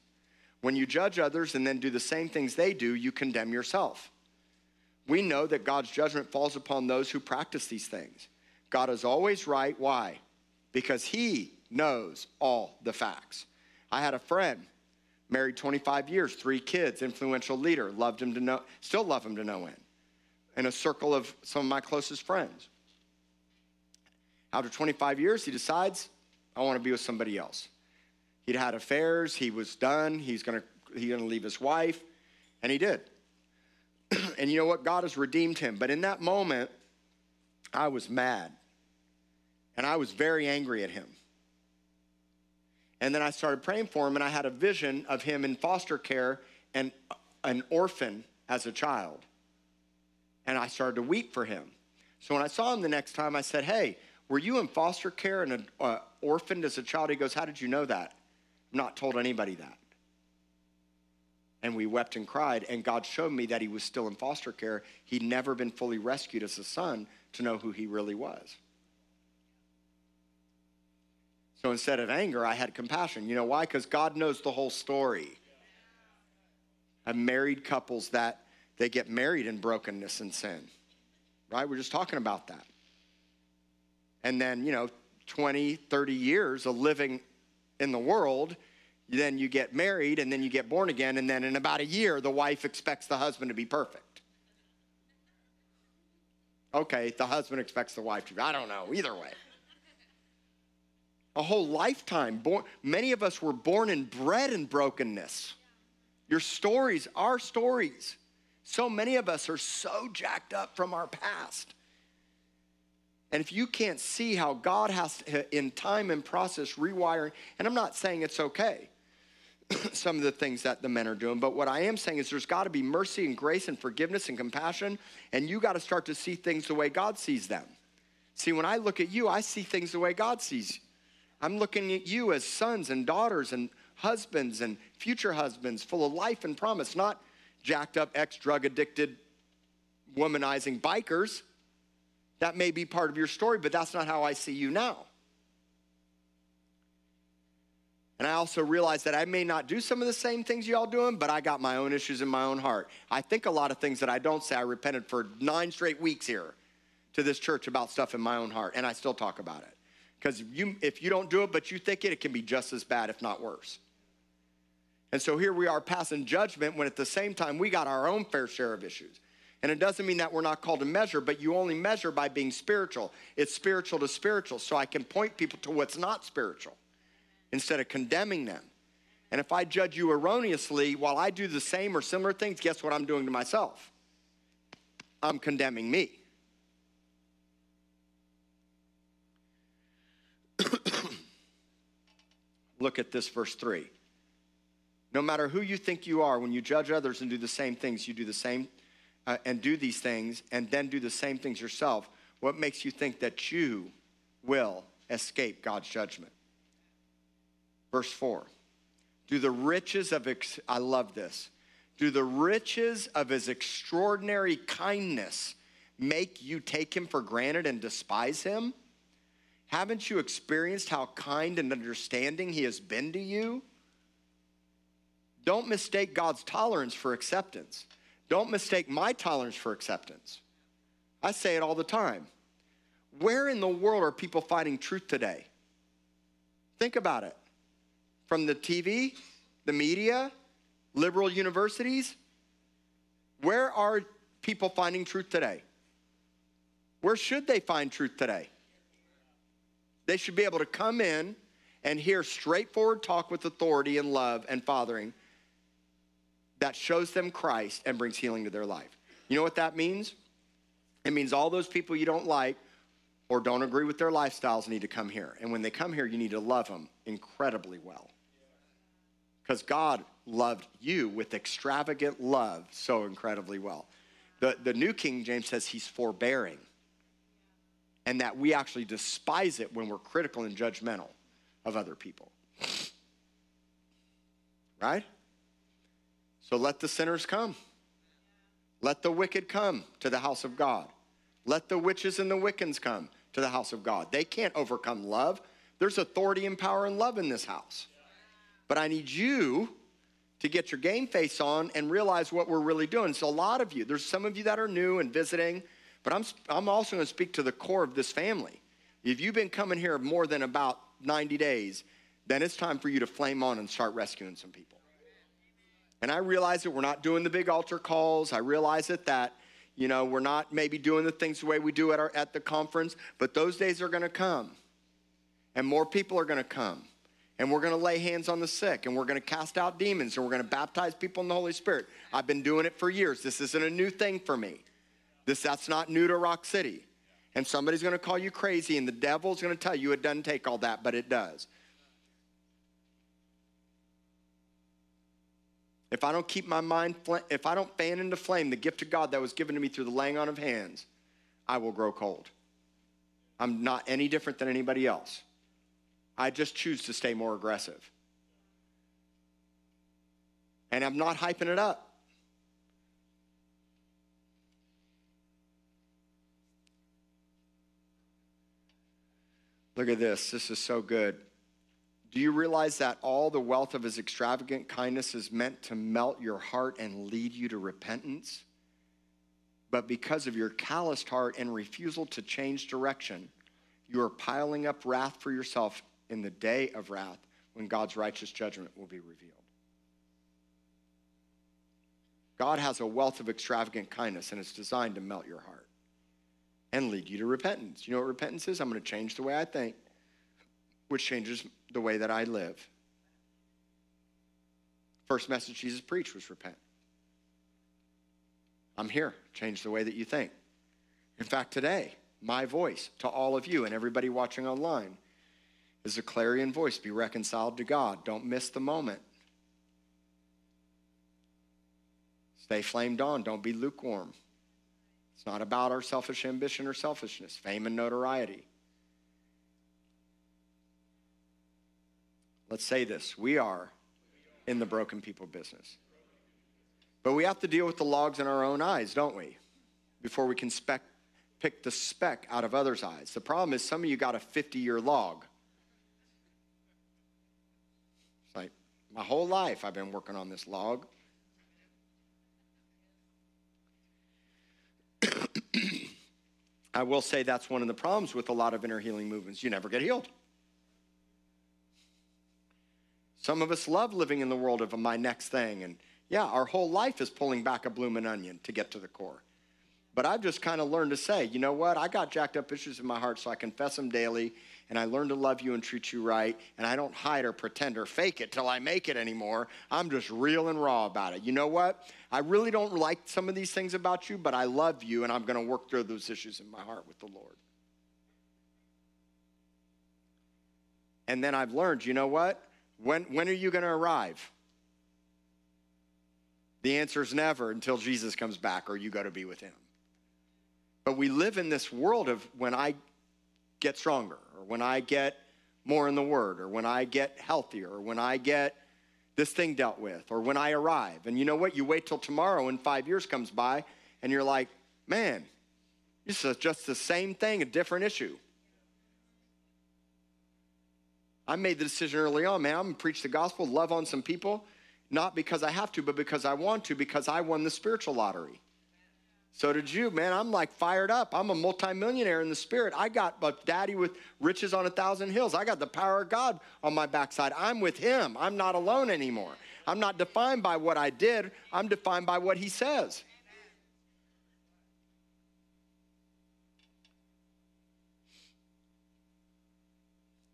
When you judge others and then do the same things they do, you condemn yourself. We know that God's judgment falls upon those who practice these things. God is always right. Why? Because he knows all the facts. I had a friend, married twenty-five years, three kids, influential leader, loved him to no, still love him to no end, in a circle of some of my closest friends. After twenty-five years, he decides, I want to be with somebody else. He'd had affairs. He was done. He's going to, he's going to leave his wife. And he did. And you know what? God has redeemed him. But in that moment, I was mad. And I was very angry at him. And then I started praying for him, and I had a vision of him in foster care and an orphan as a child. And I started to weep for him. So when I saw him the next time, I said, hey, were you in foster care and an uh, orphaned as a child? He goes, how did you know that? I've not told anybody that. And we wept and cried, and God showed me that he was still in foster care. He'd never been fully rescued as a son to know who he really was. So instead of anger, I had compassion. You know why? Because God knows the whole story. I've married couples that they get married in brokenness and sin, right? We're just talking about that. And then, you know, twenty, thirty years of living in the world, then you get married, and then you get born again, and then in about a year, the wife expects the husband to be perfect. Okay, the husband expects the wife to be, I don't know, either way. A whole lifetime. Born, many of us were born and bred in brokenness. Your stories, our stories. So many of us are so jacked up from our past. And if you can't see how God has to, in time and process, rewiring, and I'm not saying it's okay, some of the things that the men are doing, but what I am saying is there's got to be mercy and grace and forgiveness and compassion, and you got to start to see things the way God sees them. See, when I look at you, I see things the way God sees you. I'm looking at you as sons and daughters and husbands and future husbands full of life and promise, not jacked up, ex-drug addicted, womanizing bikers. That may be part of your story, but that's not how I see you now. And I also realize that I may not do some of the same things y'all doing, but I got my own issues in my own heart. I think a lot of things that I don't say. I repented for nine straight weeks here to this church about stuff in my own heart, and I still talk about it. Because you, if you don't do it, but you think it, it can be just as bad, if not worse. And so here we are passing judgment when at the same time we got our own fair share of issues. And it doesn't mean that we're not called to measure, but you only measure by being spiritual. It's spiritual to spiritual. So I can point people to what's not spiritual instead of condemning them. And if I judge you erroneously while I do the same or similar things, guess what I'm doing to myself? I'm condemning me. Look at this verse three. No matter who you think you are, when you judge others and do the same things, you do the same uh, and do these things and then do the same things yourself. What makes you think that you will escape God's judgment? Verse four. Do the riches of, ex- I love this. Do the riches of his extraordinary kindness make you take him for granted and despise him? Haven't you experienced how kind and understanding he has been to you? Don't mistake God's tolerance for acceptance. Don't mistake my tolerance for acceptance. I say it all the time. Where in the world are people finding truth today? Think about it. From the T V, the media, liberal universities, where are people finding truth today? Where should they find truth today? They should be able to come in and hear straightforward talk with authority and love and fathering that shows them Christ and brings healing to their life. You know what that means? It means all those people you don't like or don't agree with their lifestyles need to come here. And when they come here, you need to love them incredibly well. Because God loved you with extravagant love so incredibly well. The, the New King James says he's forbearing. And that we actually despise it when we're critical and judgmental of other people. Right? So let the sinners come. Let the wicked come to the house of God. Let the witches and the Wiccans come to the house of God. They can't overcome love. There's authority and power and love in this house. But I need you to get your game face on and realize what we're really doing. So a lot of you, there's some of you that are new and visiting. But I'm, I'm also going to speak to the core of this family. If you've been coming here more than about ninety days, then it's time for you to flame on and start rescuing some people. And I realize that we're not doing the big altar calls. I realize that, that You know, we're not maybe doing the things the way we do at our at the conference, but those days are going to come, and more people are going to come, and we're going to lay hands on the sick, and we're going to cast out demons, and we're going to baptize people in the Holy Spirit. I've been doing it for years. This isn't a new thing for me. This that's not new to Rock City. And somebody's going to call you crazy, and the devil's going to tell you it doesn't take all that, but it does. If I don't keep my mind, if I don't fan into flame the gift of God that was given to me through the laying on of hands, I will grow cold. I'm not any different than anybody else. I just choose to stay more aggressive. And I'm not hyping it up. Look at this. This is so good. Do you realize that all the wealth of his extravagant kindness is meant to melt your heart and lead you to repentance? But because of your calloused heart and refusal to change direction, you are piling up wrath for yourself in the day of wrath when God's righteous judgment will be revealed. God has a wealth of extravagant kindness, and it's designed to melt your heart and lead you to repentance. You know what repentance is? I'm going to change the way I think, which changes the way that I live. First message Jesus preached was repent. I'm here. Change the way that you think. In fact, today, my voice to all of you and everybody watching online is a clarion voice. Be reconciled to God. Don't miss the moment. Stay flamed on. Don't be lukewarm. It's not about our selfish ambition or selfishness, fame and notoriety. Let's say this. We are in the broken people business. But we have to deal with the logs in our own eyes, don't we? Before we can spec, pick the speck out of others' eyes. The problem is some of you got a fifty-year log. It's like, my whole life I've been working on this log. I will say that's one of the problems with a lot of inner healing movements. You never get healed. Some of us love living in the world of my next thing. And yeah, our whole life is pulling back a blooming onion to get to the core. But I've just kind of learned to say, you know what? I got jacked up issues in my heart, so I confess them daily. And I learn to love you and treat you right. And I don't hide or pretend or fake it till I make it anymore. I'm just real and raw about it. You know what? I really don't like some of these things about you, but I love you. And I'm going to work through those issues in my heart with the Lord. And then I've learned, you know what? When, when are you going to arrive? The answer is never, until Jesus comes back or you go to be with him. But we live in this world of when I get stronger, or when I get more in the word, or when I get healthier, or when I get this thing dealt with, or when I arrive. And you know what? You wait till tomorrow and five years comes by and you're like, man, this is just the same thing, a different issue. I made the decision early on, man, I'm going to preach the gospel, love on some people, not because I have to, but because I want to, because I won the spiritual lottery. So did you, man. I'm like fired up. I'm a multimillionaire in the spirit. I got a daddy with riches on a thousand hills. I got the power of God on my backside. I'm with him. I'm not alone anymore. I'm not defined by what I did. I'm defined by what he says.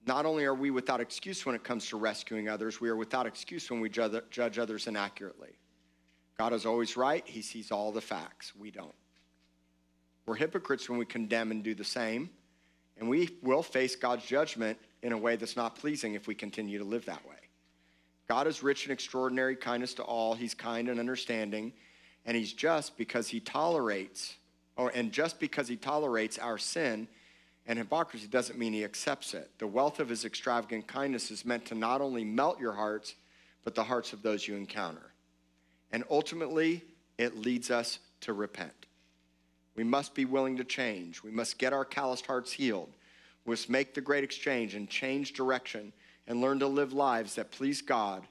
Not only are we without excuse when it comes to rescuing others, we are without excuse when we judge others inaccurately. God is always right. He sees all the facts. We don't. We're hypocrites when we condemn and do the same, and we will face God's judgment in a way that's not pleasing if we continue to live that way. God is rich in extraordinary kindness to all. He's kind and understanding, and he's just because he tolerates, or and just because he tolerates our sin and hypocrisy doesn't mean he accepts it. The wealth of his extravagant kindness is meant to not only melt your hearts, but the hearts of those you encounter. And ultimately, it leads us to repent. We must be willing to change. We must get our calloused hearts healed. We must make the great exchange and change direction and learn to live lives that please God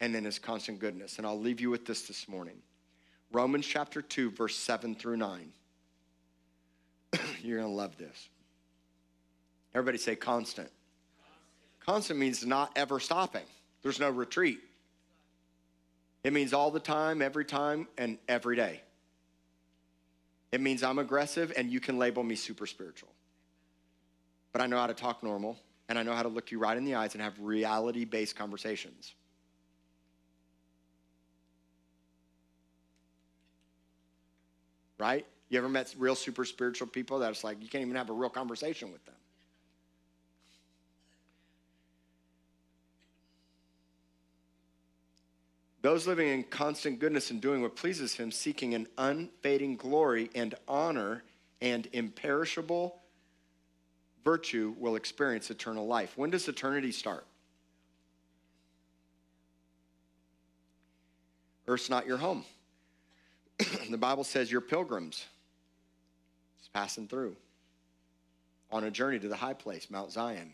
and in his constant goodness. And I'll leave you with this this morning. Romans chapter two, verse seven through nine. You're going to love this. Everybody say constant. Constant. Constant means not ever stopping. There's no retreat. It means all the time, every time, and every day. It means I'm aggressive and you can label me super spiritual. But I know how to talk normal and I know how to look you right in the eyes and have reality-based conversations. Right? You ever met real super spiritual people that it's like you can't even have a real conversation with them? Those living in constant goodness and doing what pleases him, seeking an unfading glory and honor and imperishable virtue, will experience eternal life. When does eternity start? Earth's not your home. The Bible says you're pilgrims. It's passing through on a journey to the high place, Mount Zion.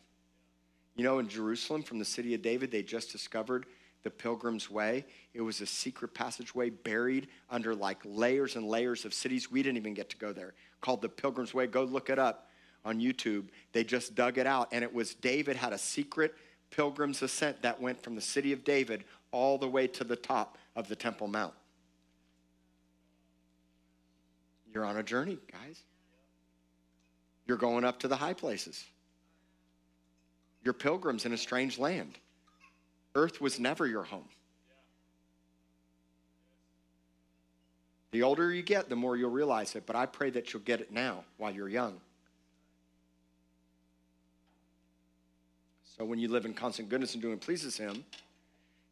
You know, in Jerusalem, from the city of David, they just discovered the Pilgrim's Way. It was a secret passageway buried under like layers and layers of cities. We didn't even get to go there. Called the Pilgrim's Way. Go look it up on YouTube. They just dug it out, and it was David had a secret pilgrim's ascent that went from the city of David all the way to the top of the Temple Mount. You're on a journey, guys. You're going up to the high places. You're pilgrims in a strange land. Earth was never your home. The older you get, the more you'll realize it, but I pray that you'll get it now while you're young. So when you live in constant goodness and doing what pleases him,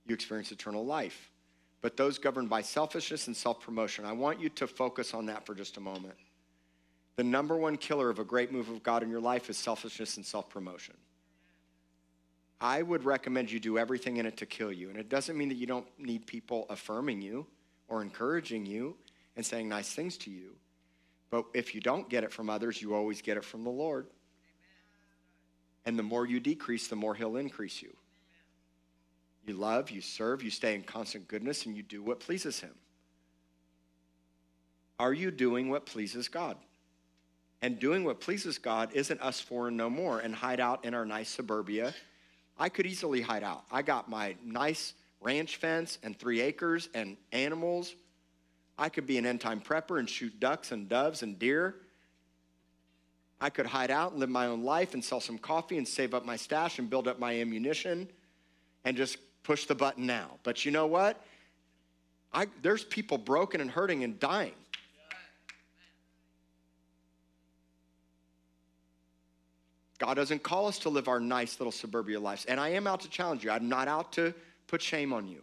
you experience eternal life. But those governed by selfishness and self-promotion, I want you to focus on that for just a moment. The number one killer of a great move of God in your life is selfishness and self-promotion. I would recommend you do everything in it to kill you. And it doesn't mean that you don't need people affirming you or encouraging you and saying nice things to you. But if you don't get it from others, you always get it from the Lord. And the more you decrease, the more he'll increase you. You love, you serve, you stay in constant goodness, and you do what pleases him. Are you doing what pleases God? And doing what pleases God isn't us for and no more and hide out in our nice suburbia. I could easily hide out. I got my nice ranch fence and three acres and animals. I could be an end-time prepper and shoot ducks and doves and deer. I could hide out and live my own life and sell some coffee and save up my stash and build up my ammunition and just push the button now. But you know what? I, there's people broken and hurting and dying. God doesn't call us to live our nice little suburbia lives. And I am out to challenge you. I'm not out to put shame on you.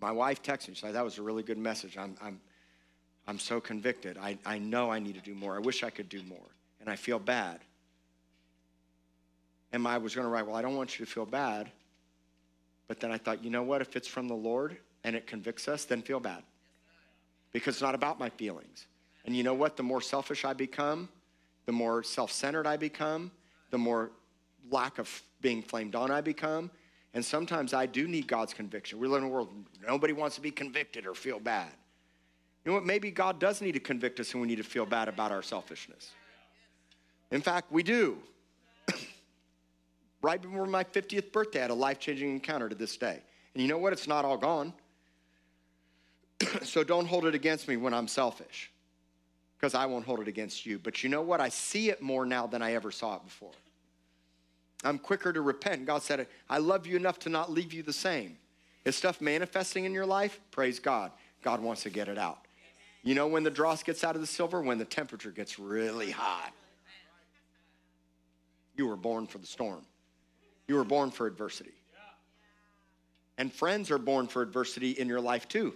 My wife texted me. She said, that was a really good message. I'm, I'm, I'm so convicted. I, I know I need to do more. I wish I could do more. And I feel bad. And I was going to write, well, I don't want you to feel bad. But then I thought, you know what? If it's from the Lord and it convicts us, then feel bad. Because it's not about my feelings. And you know what? The more selfish I become, the more self-centered I become, the more lack of being flamed on I become. And sometimes I do need God's conviction. We live in a world nobody wants to be convicted or feel bad. You know what? Maybe God does need to convict us and we need to feel bad about our selfishness. In fact, we do. Right before my fiftieth birthday, I had a life-changing encounter to this day. And you know what? It's not all gone. So don't hold it against me when I'm selfish, because I won't hold it against you. But you know what? I see it more now than I ever saw it before. I'm quicker to repent. God said, I love you enough to not leave you the same. Is stuff manifesting in your life? Praise God. God wants to get it out. You know when the dross gets out of the silver? When the temperature gets really hot. You were born for the storm. You were born for adversity. And friends are born for adversity in your life too.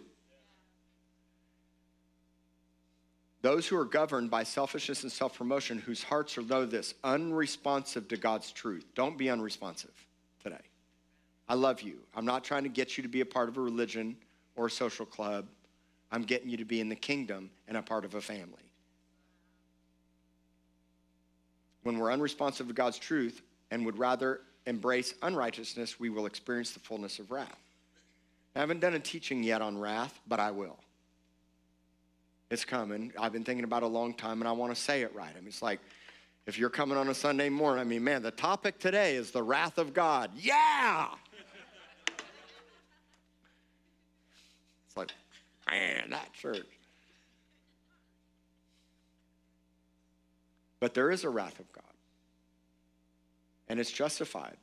Those who are governed by selfishness and self-promotion, whose hearts are, though this, unresponsive to God's truth. Don't be unresponsive today. I love you. I'm not trying to get you to be a part of a religion or a social club. I'm getting you to be in the kingdom and a part of a family. When we're unresponsive to God's truth and would rather embrace unrighteousness, we will experience the fullness of wrath. I haven't done a teaching yet on wrath, but I will. It's coming. I've been thinking about it a long time, and I want to say it right. I mean, it's like if you're coming on a Sunday morning, I mean, man, the topic today is the wrath of God. Yeah! It's like, man, that church. But there is a wrath of God, and it's justified.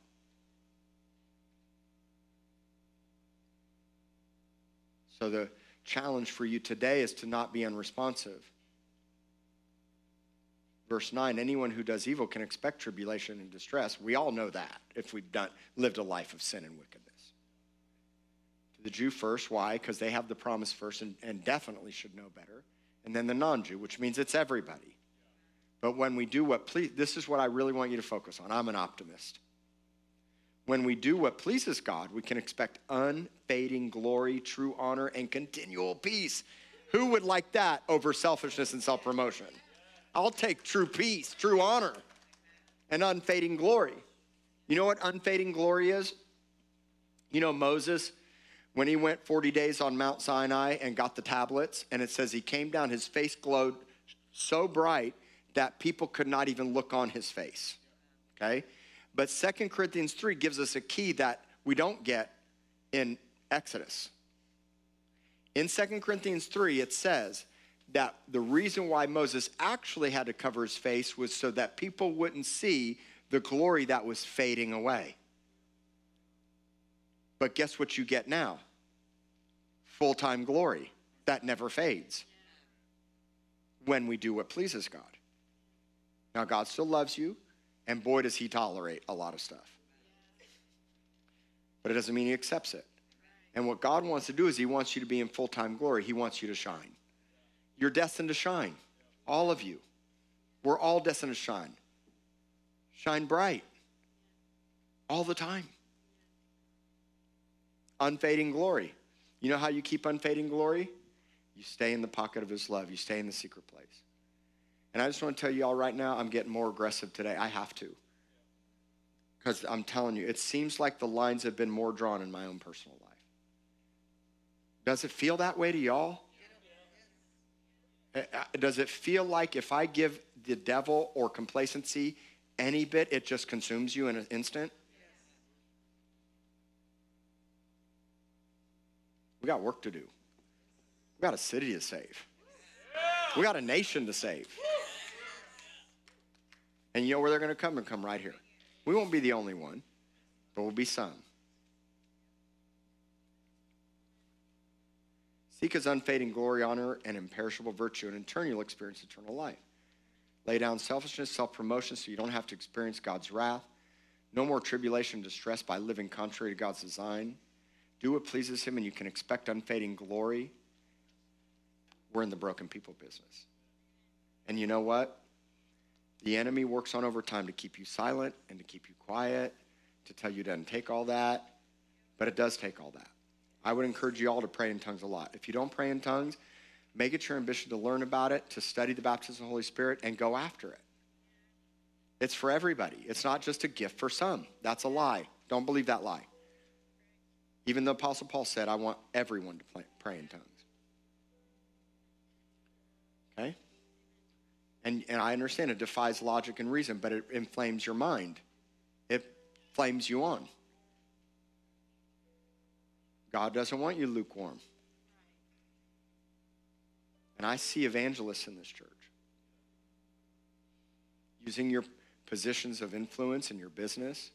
So the challenge for you today is to not be unresponsive. Verse nine, anyone who does evil can expect tribulation and distress. We all know that if we've done, lived a life of sin and wickedness. To the Jew first, why? Because they have the promise first and, and definitely should know better. And then the non-Jew, which means it's everybody. But when we do what please, this is what I really want you to focus on. I'm an optimist. When we do what pleases God, we can expect unfading glory, true honor, and continual peace. Who would like that over selfishness and self-promotion? I'll take true peace, true honor, and unfading glory. You know what unfading glory is? You know Moses, when he went forty days on Mount Sinai and got the tablets, and it says he came down, his face glowed so bright that people could not even look on his face, okay? But Second Corinthians three gives us a key that we don't get in Exodus. In Second Corinthians three, it says that the reason why Moses actually had to cover his face was so that people wouldn't see the glory that was fading away. But guess what you get now? Full-time glory that never fades when we do what pleases God. Now, God still loves you. And boy, does he tolerate a lot of stuff. But it doesn't mean he accepts it. And what God wants to do is he wants you to be in full-time glory. He wants you to shine. You're destined to shine, all of you. We're all destined to shine. Shine bright all the time. Unfading glory. You know how you keep unfading glory? You stay in the pocket of his love. You stay in the secret place. And I just want to tell you all right now, I'm getting more aggressive today. I have to. Because I'm telling you, it seems like the lines have been more drawn in my own personal life. Does it feel that way to y'all? Does it feel like if I give the devil or complacency any bit, it just consumes you in an instant? We got work to do. We got a city to save. We got a nation to save. And you know where they're going to come? They're come right here. We won't be the only one, but we'll be some. Seek his unfading glory, honor, and imperishable virtue, and in turn you'll experience eternal life. Lay down selfishness, self-promotion, so you don't have to experience God's wrath. No more tribulation and distress by living contrary to God's design. Do what pleases him, and you can expect unfading glory. We're in the broken people business. And you know what? The enemy works on overtime to keep you silent and to keep you quiet, to tell you it doesn't take all that, but it does take all that. I would encourage you all to pray in tongues a lot. If you don't pray in tongues, make it your ambition to learn about it, to study the baptism of the Holy Spirit, and go after it. It's for everybody. It's not just a gift for some. That's a lie. Don't believe that lie. Even the Apostle Paul said, I want everyone to pray in tongues. Okay? And, and I understand it defies logic and reason, but it inflames your mind. It flames you on. God doesn't want you lukewarm. And I see evangelists in this church using your positions of influence in your business.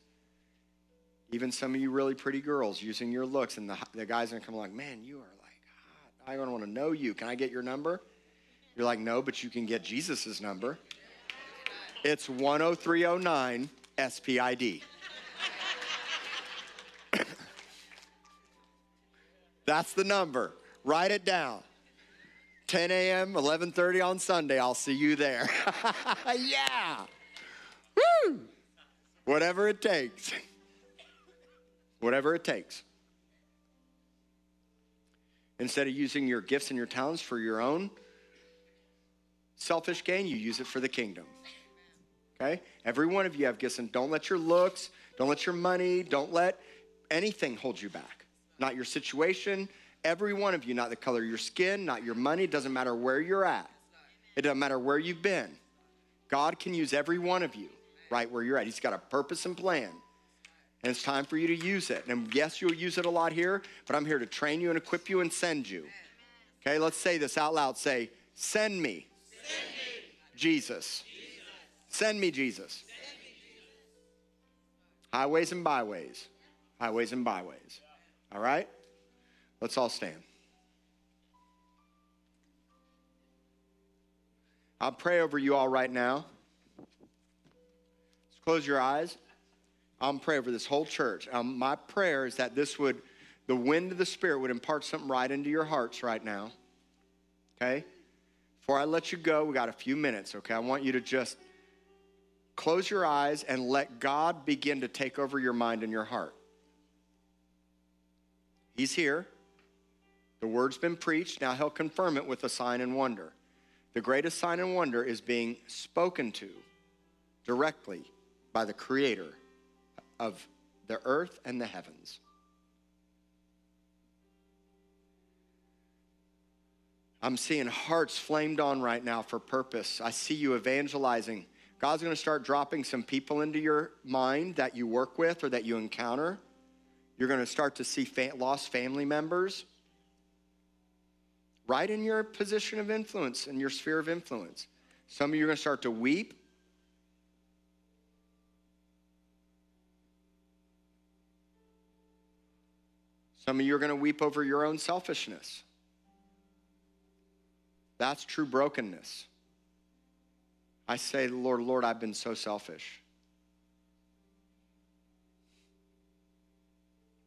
Even some of you really pretty girls using your looks, and the, the guys are going to come like, man, you are like hot. I don't want to know you. Can I get your number? You're like, no, but you can get Jesus's number. It's one oh three oh nine S P I D. That's the number. Write it down. ten a m, eleven thirty on Sunday. I'll see you there. Yeah. Woo. Whatever it takes. Whatever it takes. Instead of using your gifts and your talents for your own selfish gain, you use it for the kingdom. Okay? Every one of you have gifts, and don't let your looks, don't let your money, don't let anything hold you back. Not your situation, every one of you, not the color of your skin, not your money. It doesn't matter where you're at. It doesn't matter where you've been. God can use every one of you right where you're at. He's got a purpose and plan, and it's time for you to use it. And yes, you'll use it a lot here, but I'm here to train you and equip you and send you. Okay? Let's say this out loud. Say, send me. Jesus. Jesus. Send me, Jesus. Send me, Jesus. Highways and byways. Highways and byways. All right? Let's all stand. I'll pray over you all right now. Just close your eyes. I'll pray over this whole church. Um, my prayer is that this would, the wind of the Spirit would impart something right into your hearts right now. Okay? Before I let you go, we got a few minutes, okay? I want you to just close your eyes and let God begin to take over your mind and your heart. He's here. The word's been preached. Now he'll confirm it with a sign and wonder. The greatest sign and wonder is being spoken to directly by the Creator of the earth and the heavens. I'm seeing hearts flamed on right now for purpose. I see you evangelizing. God's going to start dropping some people into your mind that you work with or that you encounter. You're going to start to see fa- lost family members right in your position of influence, in your sphere of influence. Some of you are going to start to weep. Some of you are going to weep over your own selfishness. That's true brokenness. I say, Lord, Lord, I've been so selfish.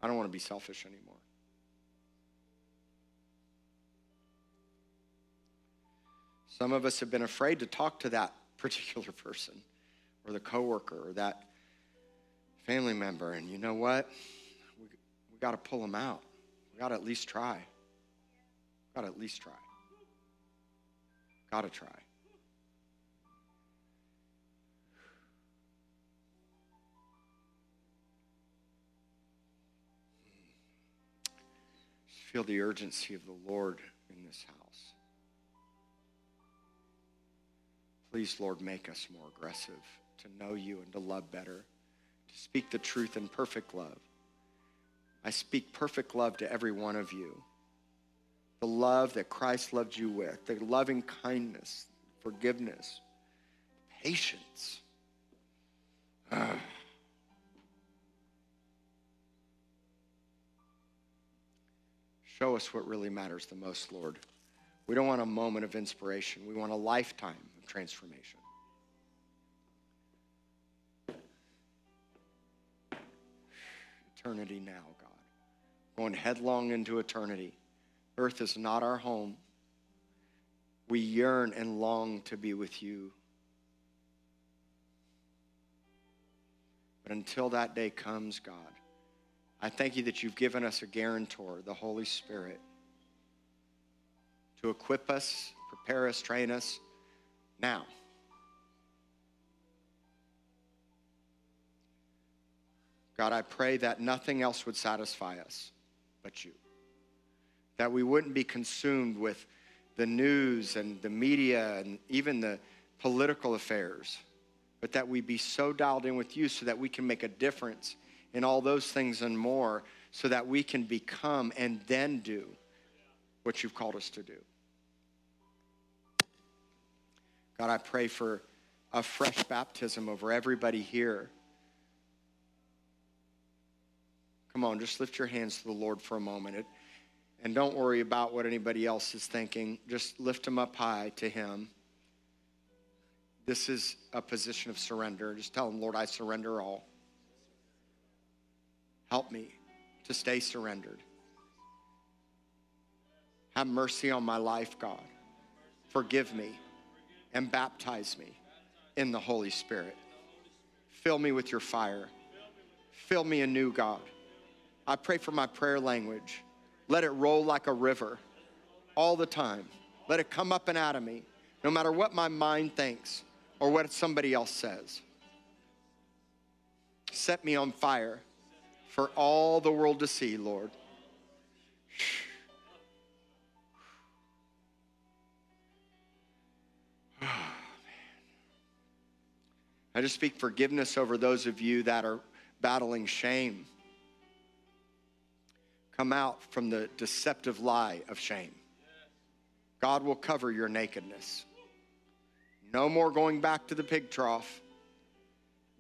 I don't want to be selfish anymore. Some of us have been afraid to talk to that particular person or the coworker or that family member. And you know what? We, we got to pull them out. We got to at least try. Got to at least try. Got to try. Just feel the urgency of the Lord in this house. Please, Lord, make us more aggressive to know you and to love better, to speak the truth in perfect love. I speak perfect love to every one of you. The love that Christ loved you with, the loving kindness, forgiveness, patience. Ugh. Show us what really matters the most, Lord. We don't want a moment of inspiration. We want a lifetime of transformation. Eternity now, God. Going headlong into eternity. Earth is not our home. We yearn and long to be with you. But until that day comes, God, I thank you that you've given us a guarantor, the Holy Spirit, to equip us, prepare us, train us now. God, I pray that nothing else would satisfy us but you. That we wouldn't be consumed with the news and the media and even the political affairs, but that we be so dialed in with you so that we can make a difference in all those things and more, so that we can become and then do what you've called us to do. God, I pray for a fresh baptism over everybody here. Come on, just lift your hands to the Lord for a moment. It, and don't worry about what anybody else is thinking. Just lift them up high to him. This is a position of surrender. Just tell him, Lord, I surrender all. Help me to stay surrendered. Have mercy on my life, God. Forgive me and baptize me in the Holy Spirit. Fill me with your fire. Fill me anew, God. I pray for my prayer language. Let it roll like a river all the time. Let it come up and out of me, no matter what my mind thinks or what somebody else says. Set me on fire for all the world to see, Lord. Oh, man. I just speak forgiveness over those of you that are battling shame. Come out from the deceptive lie of shame. God will cover your nakedness. No more going back to the pig trough.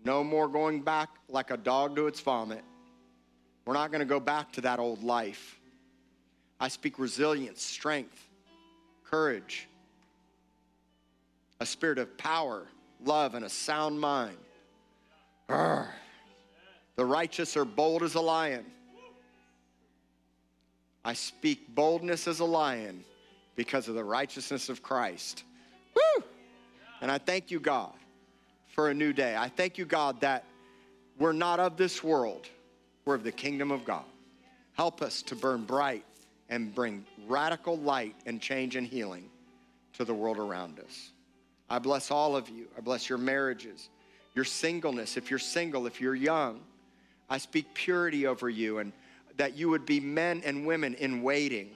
No more going back like a dog to its vomit. We're not going to go back to that old life. I speak resilience, strength, courage, a spirit of power, love, and a sound mind. Urgh. The righteous are bold as a lion. I speak boldness as a lion because of the righteousness of Christ. Woo! And I thank you, God, for a new day. I thank you, God, that we're not of this world. We're of the kingdom of God. Help us to burn bright and bring radical light and change and healing to the world around us. I bless all of you. I bless your marriages, your singleness. If you're single, if you're young, I speak purity over you, and that you would be men and women in waiting,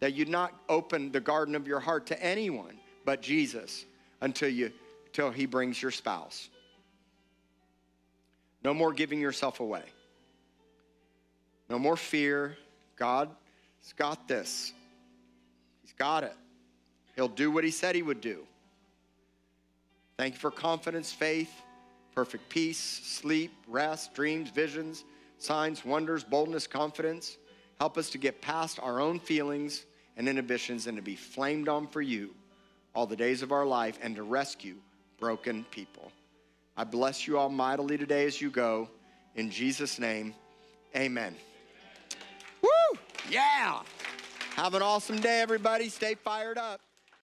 that you'd not open the garden of your heart to anyone but Jesus until you, till he brings your spouse. No more giving yourself away. No more fear. God's got this. He's got it. He'll do what he said he would do. Thank you for confidence, faith, perfect peace, sleep, rest, dreams, visions, signs, wonders, boldness, confidence. Help us to get past our own feelings and inhibitions and to be flamed on for you all the days of our life and to rescue broken people. I bless you all mightily today as you go. In Jesus' name, amen. Woo! Yeah! Have an awesome day, everybody. Stay fired up.